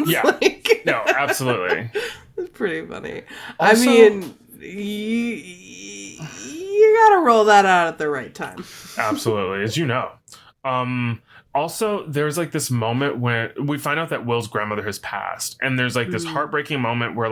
Yeah. No, absolutely. It's pretty funny. Also, I mean, you gotta roll that out at the right time. Absolutely, as you know. Also, there's this moment where we find out that Will's grandmother has passed, and there's this heartbreaking moment where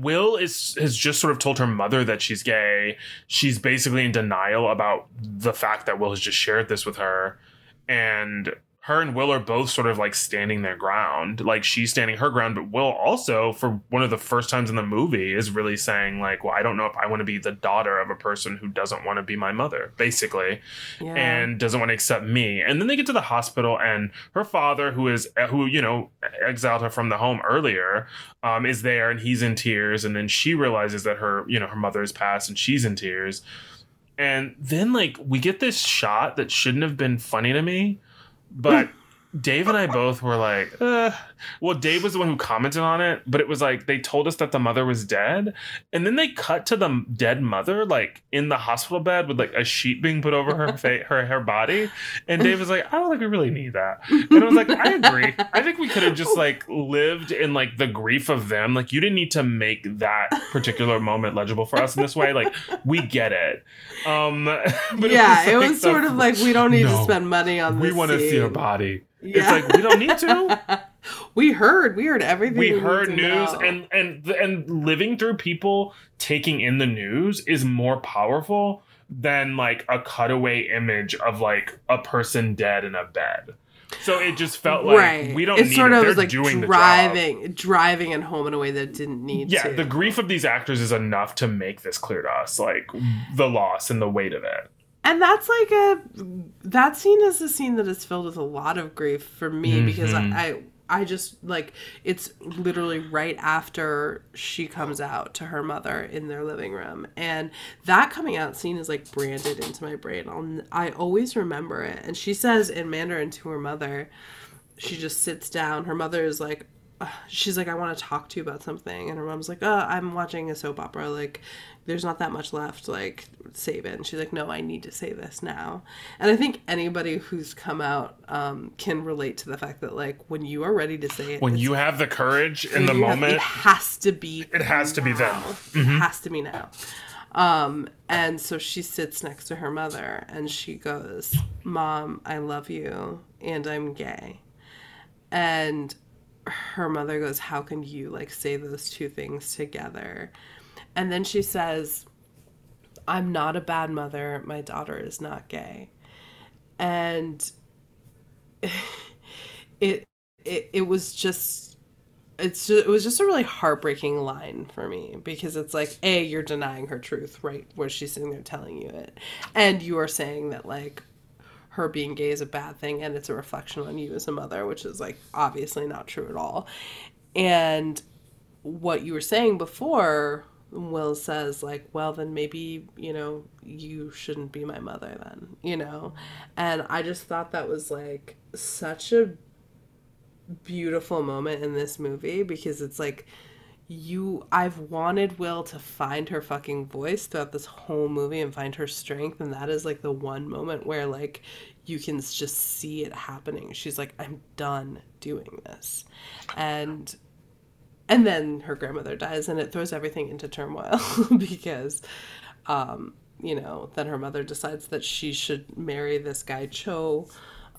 Will has just sort of told her mother that she's gay. She's basically in denial about the fact that Will has just shared this with her, and her and Will are both sort of standing their ground. She's standing her ground, but Will also, for one of the first times in the movie, is really saying well, I don't know if I want to be the daughter of a person who doesn't want to be my mother, basically. Yeah. And doesn't want to accept me. And then they get to the hospital, and her father, who exiled her from the home earlier, is there, and he's in tears. And then she realizes that her mother has passed, and she's in tears. And then we get this shot that shouldn't have been funny to me, but Dave and I both were like, well, Dave was the one who commented on it, but it was like they told us that the mother was dead. And then they cut to the dead mother, like in the hospital bed with like a sheet being put over her her body. And Dave was like, I don't think we really need that. And I was like, I agree. I think we could have just like lived in like the grief of them. Like you didn't need to make that particular moment legible for us in this way. Like we get it. But yeah, it was, like, it was sort of like, we don't need to spend money on this. We want to see her body. Yeah. It's like, we don't need to. We heard everything. We heard news know. and living through people taking in the news is more powerful than like a cutaway image of like a person dead in a bed. So it just felt like we don't need it. It's sort of like driving it home in a way that didn't need to. Yeah, the grief of these actors is enough to make this clear to us, like the loss and the weight of it. And that's like that scene is a scene that is filled with a lot of grief for me because I just like, it's literally right after she comes out to her mother in their living room. And that coming out scene is like branded into my brain. I always remember it. And she says in Mandarin to her mother, she just sits down. Her mother is like, she's like, I want to talk to you about something. And her mom's like, oh, I'm watching a soap opera. Like, there's not that much left. Like, save it. And she's like, no, I need to say this now. And I think anybody who's come out can relate to the fact that, like, when you are ready to say it. When you have the courage in the moment. It has to be. It has to be them. It has to be now. And so she sits next to her mother and she goes, Mom, I love you. And I'm gay. And her mother goes, how can you like say those two things together? And then she says, I'm not a bad mother. My daughter is not gay. And it was just a really heartbreaking line for me because it's like, A, you're denying her truth, right? Where she's sitting there telling you it. And you are saying that like, her being gay is a bad thing and it's a reflection on you as a mother, which is like obviously not true at all. And what you were saying before, Will says like, well, then maybe, you know, you shouldn't be my mother then, you know? And I just thought that was like such a beautiful moment in this movie because it's like, I've wanted Will to find her fucking voice throughout this whole movie and find her strength, and that is like the one moment where like you can just see it happening. She's like, I'm done doing this. And then her grandmother dies and it throws everything into turmoil because you know, then her mother decides that she should marry this guy Cho,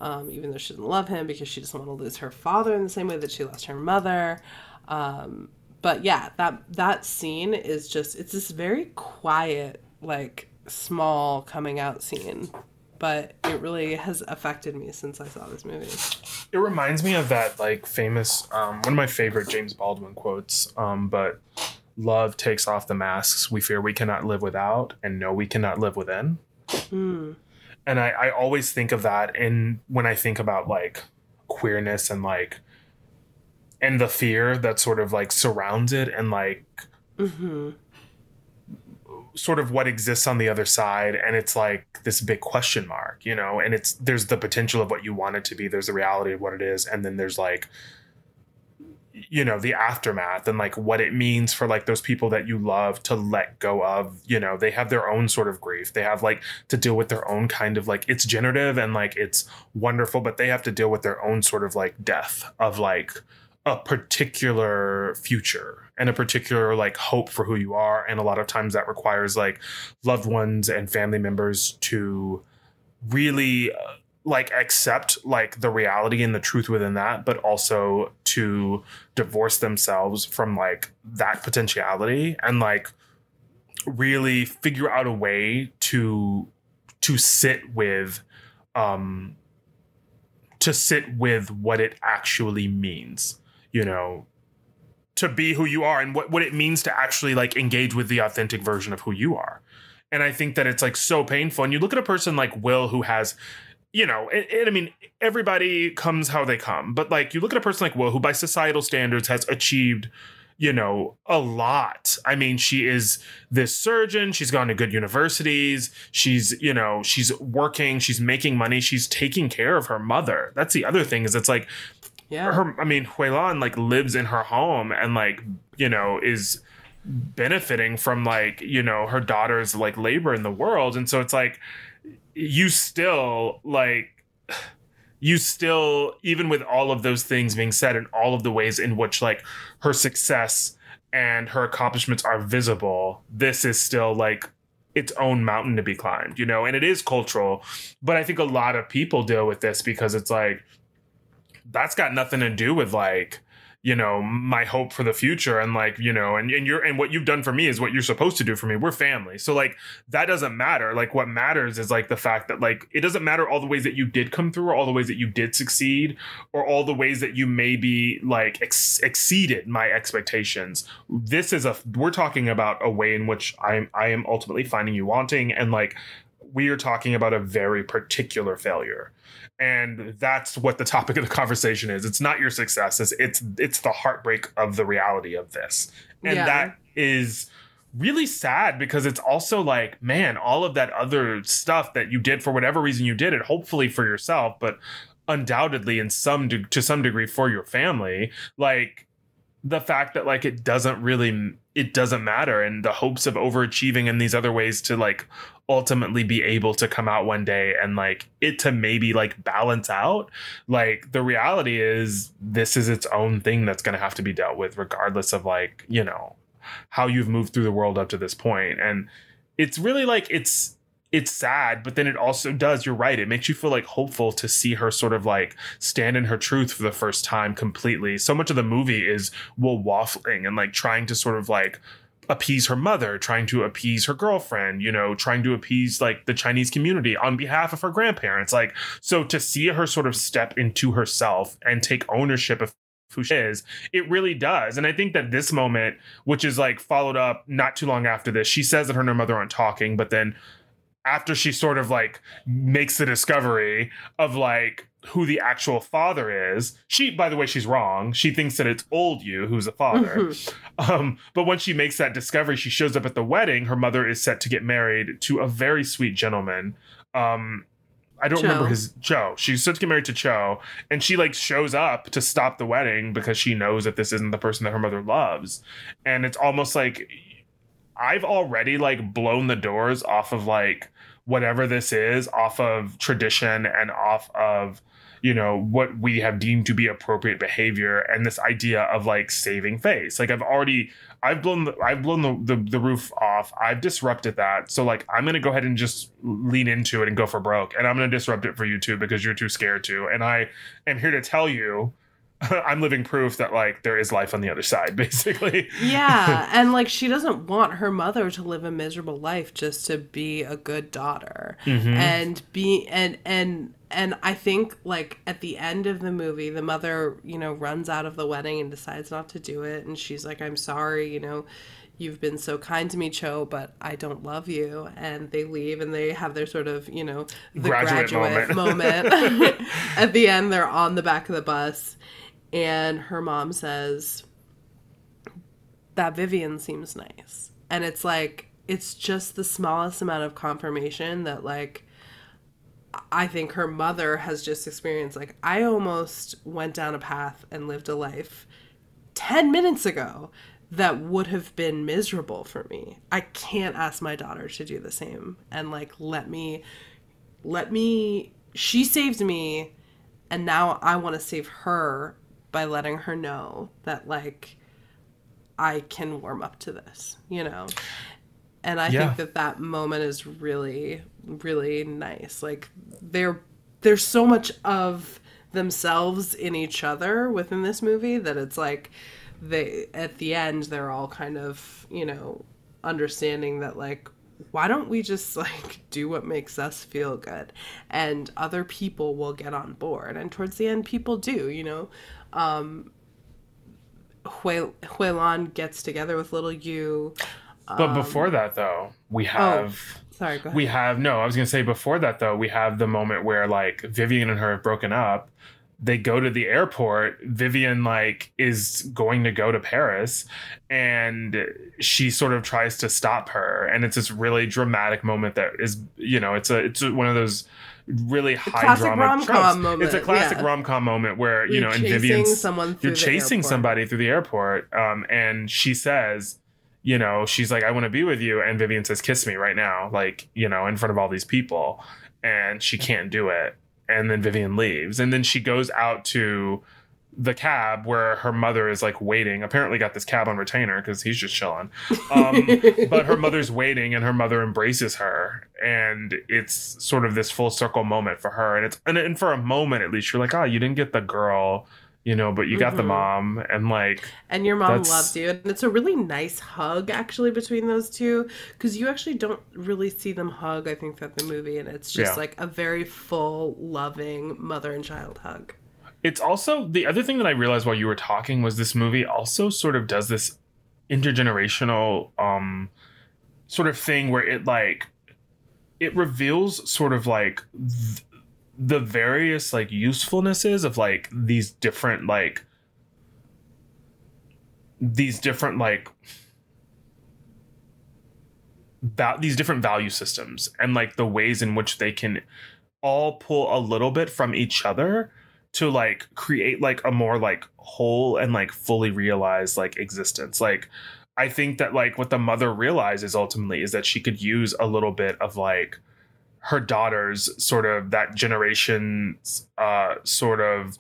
even though she doesn't love him, because she doesn't want to lose her father in the same way that she lost her mother. But yeah, that scene is just, it's this very quiet, like, small coming out scene. But it really has affected me since I saw this movie. It reminds me of that, like, famous, one of my favorite James Baldwin quotes, but love takes off the masks we fear we cannot live without and know we cannot live within. Mm. And I always think of that in, when I think about, like, queerness and, like, and the fear that sort of like surrounds it and like sort of what exists on the other side. And it's like this big question mark, you know, and it's, there's the potential of what you want it to be. There's the reality of what it is. And then there's like, you know, the aftermath and like what it means for like those people that you love to let go of, you know, they have their own sort of grief. They have like to deal with their own kind of like, it's generative and like, it's wonderful, but they have to deal with their own sort of like death of like, a particular future and a particular like hope for who you are. And a lot of times that requires like loved ones and family members to really like accept like the reality and the truth within that, but also to divorce themselves from like that potentiality and like really figure out a way to sit with what it actually means. You know, to be who you are and what it means to actually like engage with the authentic version of who you are. And I think that it's like so painful. And you look at a person like Will who has, you know, I mean, everybody comes how they come. But like you look at a person like Will who by societal standards has achieved you know, a lot. I mean, she is this surgeon. She's gone to good universities. She's, you know, she's working. She's making money. She's taking care of her mother. That's the other thing is it's like, yeah, her, I mean, Hui Lan like lives in her home and like, you know, is benefiting from like, you know, her daughter's like labor in the world. And so it's like, you still like, you still, even with all of those things being said and all of the ways in which like her success and her accomplishments are visible, this is still like its own mountain to be climbed, you know, and it is cultural. But I think a lot of people deal with this because it's like, that's got nothing to do with like, you know, my hope for the future and like, you know, and what you've done for me is what you're supposed to do for me. We're family. So like, that doesn't matter. Like what matters is like the fact that like, it doesn't matter all the ways that you did come through or all the ways that you did succeed or all the ways that you maybe like exceeded my expectations. This is we're talking about a way in which I am ultimately finding you wanting. And like, we are talking about a very particular failure. And that's what the topic of the conversation is. It's not your successes. It's the heartbreak of the reality of this. And that is really sad because it's also like, man, all of that other stuff that you did for whatever reason you did it, hopefully for yourself, but undoubtedly in to some degree for your family, like the fact that like it doesn't matter and the hopes of overachieving in these other ways to like ultimately be able to come out one day and like it to maybe like balance out. Like the reality is this is its own thing that's going to have to be dealt with regardless of like, you know, how you've moved through the world up to this point. And it's really like it's sad, but then it also does. You're right. It makes you feel like hopeful to see her sort of like stand in her truth for the first time completely. So much of the movie is Will waffling and like trying to sort of like appease her mother, trying to appease her girlfriend, you know, trying to appease like the Chinese community on behalf of her grandparents. Like, so to see her sort of step into herself and take ownership of who she is, it really does. And I think that this moment, which is like followed up not too long after this, she says that her and her mother aren't talking, but then after she sort of like makes the discovery of like who the actual father is, she, by the way, she's wrong. She thinks that it's old you who's the father. Mm-hmm. But when she makes that discovery, she shows up at the wedding. Her mother is set to get married to a very sweet gentleman. Cho. She's set to get married to Cho. And she like shows up to stop the wedding because she knows that this isn't the person that her mother loves. And it's almost like I've already like blown the doors off of like whatever this is, off of tradition and off of, you know, what we have deemed to be appropriate behavior and this idea of like saving face. Like I've blown the roof off. I've disrupted that. So like, I'm going to go ahead and just lean into it and go for broke. And I'm going to disrupt it for you too, because you're too scared to. And I am here to tell you, I'm living proof that like there is life on the other side, basically. Yeah. And like she doesn't want her mother to live a miserable life just to be a good daughter. Mm-hmm. And I think like at the end of the movie, the mother, you know, runs out of the wedding and decides not to do it. And she's like, I'm sorry, you know, you've been so kind to me, Cho, but I don't love you. And they leave and they have their sort of, you know, the graduate moment. At the end, they're on the back of the bus. And her mom says, that Vivian seems nice. And it's like, it's just the smallest amount of confirmation that, like, I think her mother has just experienced, like, I almost went down a path and lived a life 10 minutes ago that would have been miserable for me. I can't ask my daughter to do the same. And, like, let me, she saved me. And now I want to save her by letting her know that, like, I can warm up to this, you know? And I think that moment is really, really nice. Like, there's so much of themselves in each other within this movie that it's like they, at the end, they're all kind of, you know, understanding that, like, why don't we just, like, do what makes us feel good? And other people will get on board. And towards the end, people do, you know. Hui Lan gets together with Little Yu. But before that, though, we have... Oh, sorry, go ahead. We have... No, I was going to say before that, though, we have the moment where, like, Vivian and her have broken up. they go to the airport, Vivian like is going to go to Paris and she sort of tries to stop her. And it's this really dramatic moment that is, you know, it's one of those really high drama tropes. It's a classic rom-com moment where, you know, and Vivian's, you're chasing somebody through the airport. And she says, you know, she's like, I want to be with you. And Vivian says, kiss me right now. Like, you know, in front of all these people, and she can't do it. And then Vivian leaves. And then she goes out to the cab where her mother is like waiting. Apparently got this cab on retainer because he's just chilling. But her mother's waiting and her mother embraces her. And it's sort of this full circle moment for her. And it's and for a moment, at least, you're like, oh, you didn't get the girl, you know, but you got the mom. And like, and your mom loves you. And it's a really nice hug, actually, between those two, because you actually don't really see them hug, I think, throughout the movie. And it's just like a very full, loving mother and child hug. It's also, the other thing that I realized while you were talking was this movie also sort of does this intergenerational sort of thing where it like, it reveals sort of like the various like usefulnesses of like these different value systems and like the ways in which they can all pull a little bit from each other to like create like a more like whole and like fully realized like existence. Like I think that like what the mother realizes ultimately is that she could use a little bit of like her daughter's sort of that generation's sort of,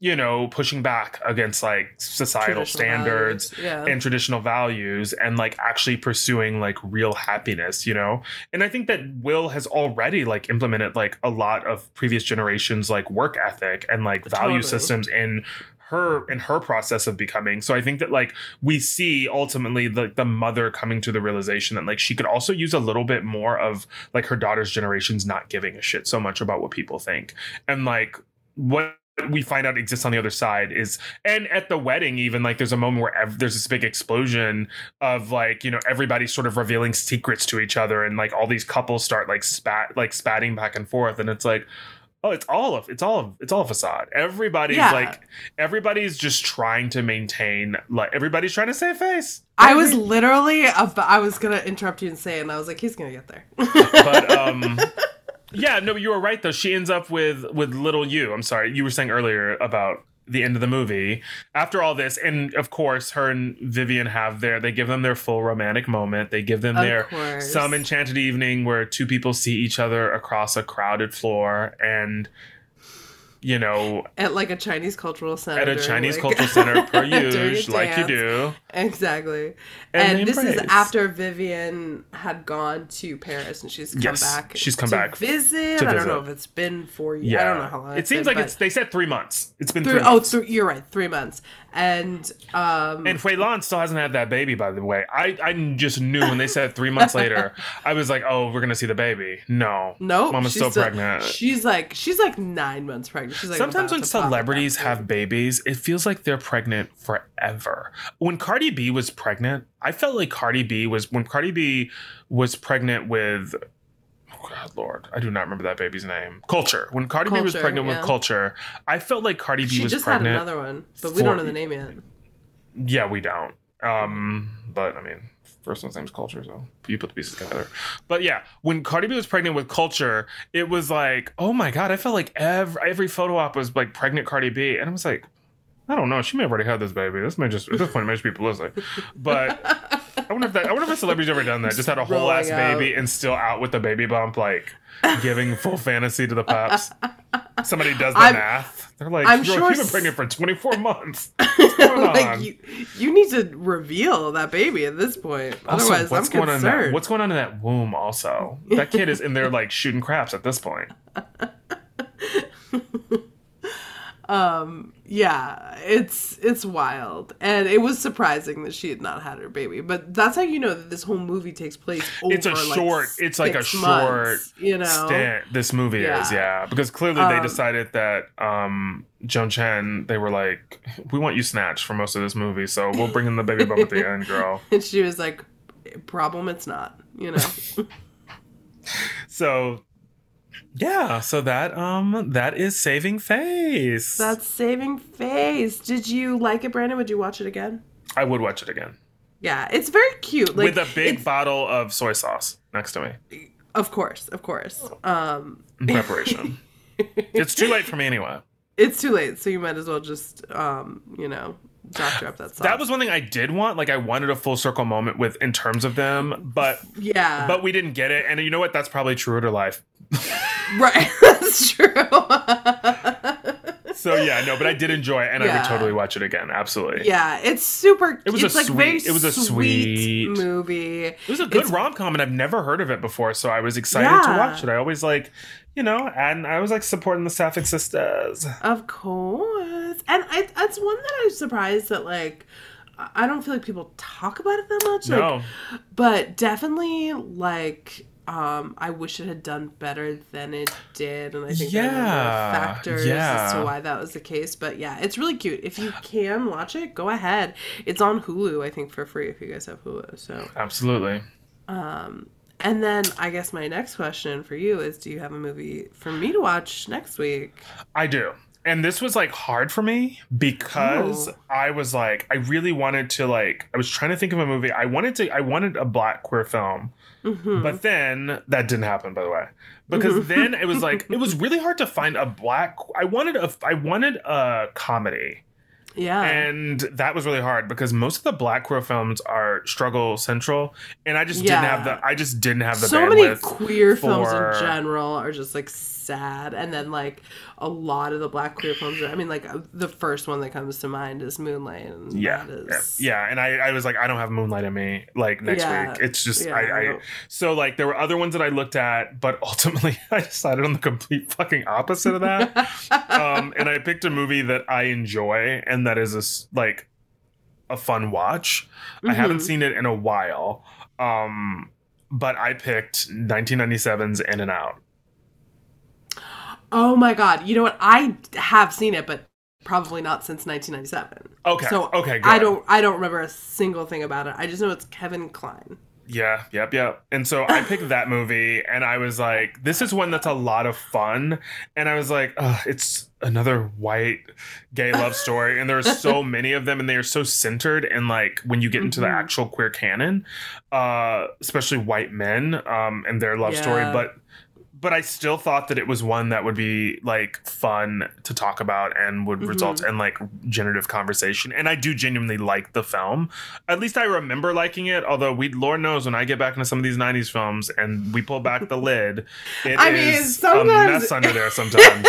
you know, pushing back against like societal standards and traditional values and like actually pursuing like real happiness, you know? And I think that Will has already like implemented like a lot of previous generations, like work ethic and like value systems in her process of becoming. So I think that like we see ultimately the mother coming to the realization that like she could also use a little bit more of like her daughter's generations not giving a shit so much about what people think. And like what we find out exists on the other side is, and at the wedding even, like there's a moment where there's this big explosion of like, you know, everybody's sort of revealing secrets to each other and like all these couples start like spatting back and forth, and it's like, oh, it's all a facade. Everybody's like, everybody's just trying to maintain, like everybody's trying to save face. I was literally, I was going to interrupt you and say, and I was like, he's going to get there. But, yeah, no, you were right though. She ends up with little you. I'm sorry. You were saying earlier about the end of the movie after all this. And of course her and Vivian they give them their full romantic moment. They give them some enchanted evening where two people see each other across a crowded floor and, you know, at like a Chinese cultural center. At a Chinese cultural center per usual, like you do. Exactly. And this is after Vivian had gone to Paris and she's come back. She's come back. To visit. I don't know if it's been 4 years. Yeah. I don't know how long. It seems like they said 3 months. It's been 3 months. Oh, you're right. 3 months. And Hui Lan still hasn't had that baby, by the way. I just knew when they said 3 months later, I was like, oh, we're going to see the baby. No. Mama's still pregnant. She's like 9 months pregnant. She's like, sometimes when celebrities have babies, it feels like they're pregnant forever. When Cardi B was pregnant, I felt like when Cardi B was pregnant with, oh God, Lord, I do not remember that baby's name. Culture. When Cardi B was pregnant with Culture, I felt like Cardi B was pregnant. She just had another one, but we don't know the name yet. Yeah, we don't. But I mean, first one's name's Culture, so you put the pieces together. But yeah, when Cardi B was pregnant with Culture, it was like, oh my God, I felt like every photo op was like pregnant Cardi B, and I was like, I don't know. She may have already had this baby. This may just, at this point, it may just be publicity. But I wonder if a celebrity's ever done that. Just had a whole ass baby and still out with the baby bump, like giving full fantasy to the pups. Somebody does the math. They're like, you've been pregnant for 24 months. What's going on? You need to reveal that baby at this point. Also, otherwise, I'm concerned. What's going on in that womb also? That kid is in there like shooting craps at this point. Yeah, it's wild. And it was surprising that she had not had her baby. But that's how you know that this whole movie takes place over short stint, this movie is, because clearly they decided that Joan Chen, they were like, we want you snatched for most of this movie, so we'll bring in the baby bump at the end, girl. And she was like, problem it's not, you know. So Yeah, so that is Saving Face. That's Saving Face. Did you like it, Brandon? Would you watch it again? I would watch it again. Yeah, it's very cute. Like, with a big bottle of soy sauce next to me. Of course, of course. In preparation. It's too late for me anyway. It's too late, so you might as well just, doctor up that sauce. That was one thing I did want. Like, I wanted a full circle moment with in terms of them, but yeah, but we didn't get it. And you know what? That's probably truer to life. Right, that's true. So yeah, no, but I did enjoy it, and yeah. I would totally watch it again. Absolutely. Yeah, it's super. It was a sweet movie. It was a good rom-com, and I've never heard of it before, so I was excited to watch it. I always and I was supporting the Sapphic sisters. Of course, and that's one that I was surprised that I don't feel like people talk about it that much. No, but definitely I wish it had done better than it did, and I think there were factors as to why that was the case. But yeah, it's really cute. If you can watch it, go ahead. It's on Hulu, I think, for free if you guys have Hulu. So absolutely. And then I guess my next question for you is: do you have a movie for me to watch next week? I do, and this was hard for me because I was I really wanted to I was trying to think of a movie. I wanted a Black queer film. Mm-hmm. But then that didn't happen, by the way, because mm-hmm. then it was it was really hard to find a Black. I wanted a comedy. Yeah. And that was really hard because most of the Black queer films are struggle central. And I just didn't have the so bandwidth. So many queer films in general are just sad. And then a lot of the Black queer films, the first one that comes to mind is Moonlight. And and I was I don't have Moonlight in me next week. It's just, I there were other ones that I looked at, but ultimately I decided on the complete fucking opposite of that. And I picked a movie that I enjoy and that is a fun watch. Mm-hmm. I haven't seen it in a while, but I picked 1997's In and Out. Oh my God. You know what? I have seen it, but probably not since 1997. Okay. So okay, good. I don't remember a single thing about it. I just know it's Kevin Kline. Yeah, yep. And so I picked that movie, and I was this is one that's a lot of fun. And I was it's another white gay love story. And there are so many of them, and they are so centered. And when you get into the actual queer canon, especially white men and their love story. But I still thought that it was one that would be fun to talk about and would result in generative conversation. And I do genuinely like the film. At least I remember liking it. Although Lord knows when I get back into some of these 90s films and we pull back the lid, it is a mess under there sometimes.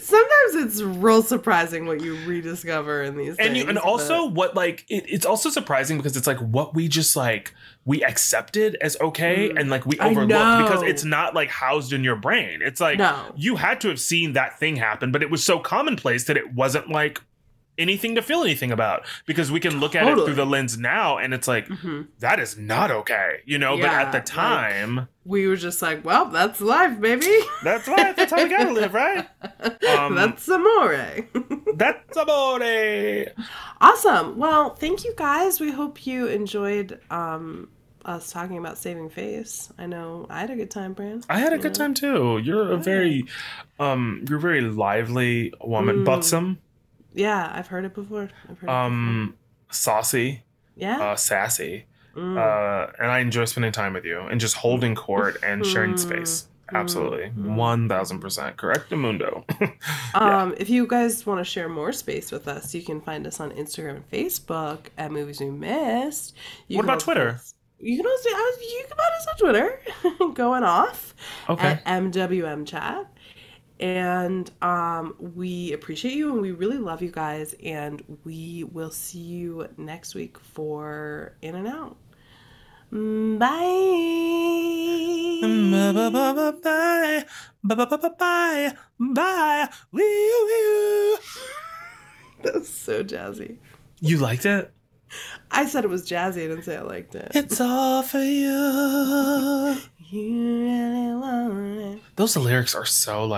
Sometimes it's real surprising what you rediscover in these things. It's also surprising because it's what we just we accepted as okay and we overlooked because it's not housed in your brain. It's no. You had to have seen that thing happen, but it was so commonplace that it wasn't anything to feel anything about because we can look at it through the lens now and it's that is not okay, but at the time we were just well, that's life, baby. That's life. That's how we gotta live, right? That's amore. That's amore. Awesome. Well, thank you guys. We hope you enjoyed us talking about Saving Face. I know I had a good time, Bran. I had a good time too. You're a very you're a very lively woman. Buxom. Yeah, I've heard it before. Saucy. Yeah. Sassy. And I enjoy spending time with you and just holding court and sharing space. Absolutely. 1000% correct, Amundo. If you guys want to share more space with us, you can find us on Instagram and Facebook at Movies We Missed. What about Twitter? You can also you can find us on Twitter going off at MWM Chat. And we appreciate you, and we really love you guys, and we will see you next week for In and Out. Bye. Bye. Bye. That's so jazzy. You liked it? I said it was jazzy. I didn't say I liked it. It's all for you. You really want it. Those lyrics are so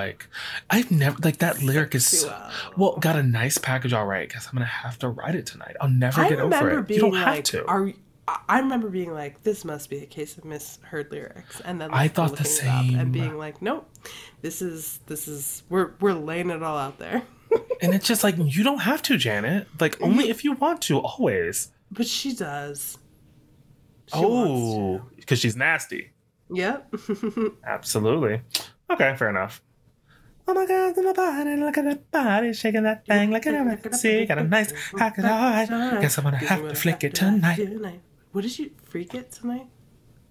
I've never that lyric is so, well, got a nice package. All right, guess I'm gonna have to write it tonight. I'll never get over it. You don't have to. Are I remember being like, this must be a case of misheard lyrics, and then like, I thought the same, and being like, nope, this is we're laying it all out there. And it's just like, you don't have to, Janet. Like, only if you want to, always. But she does. She oh, because she's nasty. Yep. Absolutely. Okay, fair enough. Oh my God, my body, look at that body, shaking that thing, like I can see, got a nice hack it all. Guess I'm gonna have to flick it tonight. What did you freak it tonight?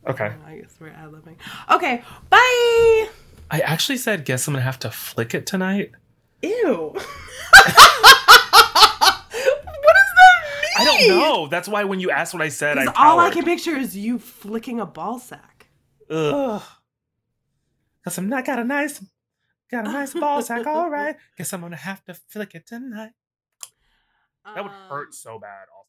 Okay. Oh, I guess we're ad-libbing. Okay, bye. I actually said, guess I'm gonna have to flick it tonight. Ew. I don't know. That's why when you asked what I said, I powered. All I can picture is you flicking a ball sack. Ugh. Guess I'm not got a nice ball sack. All right. Guess I'm gonna have to flick it tonight. That would hurt so bad. Also.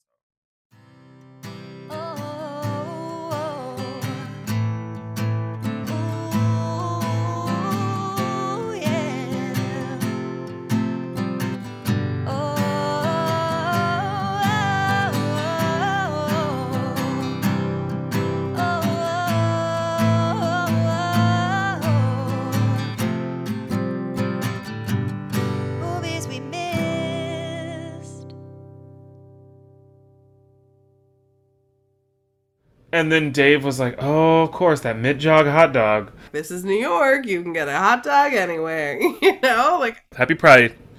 And then Dave was like, oh, of course, that mid-jog hot dog. This is New York. You can get a hot dog anywhere. You know, like... Happy Pride.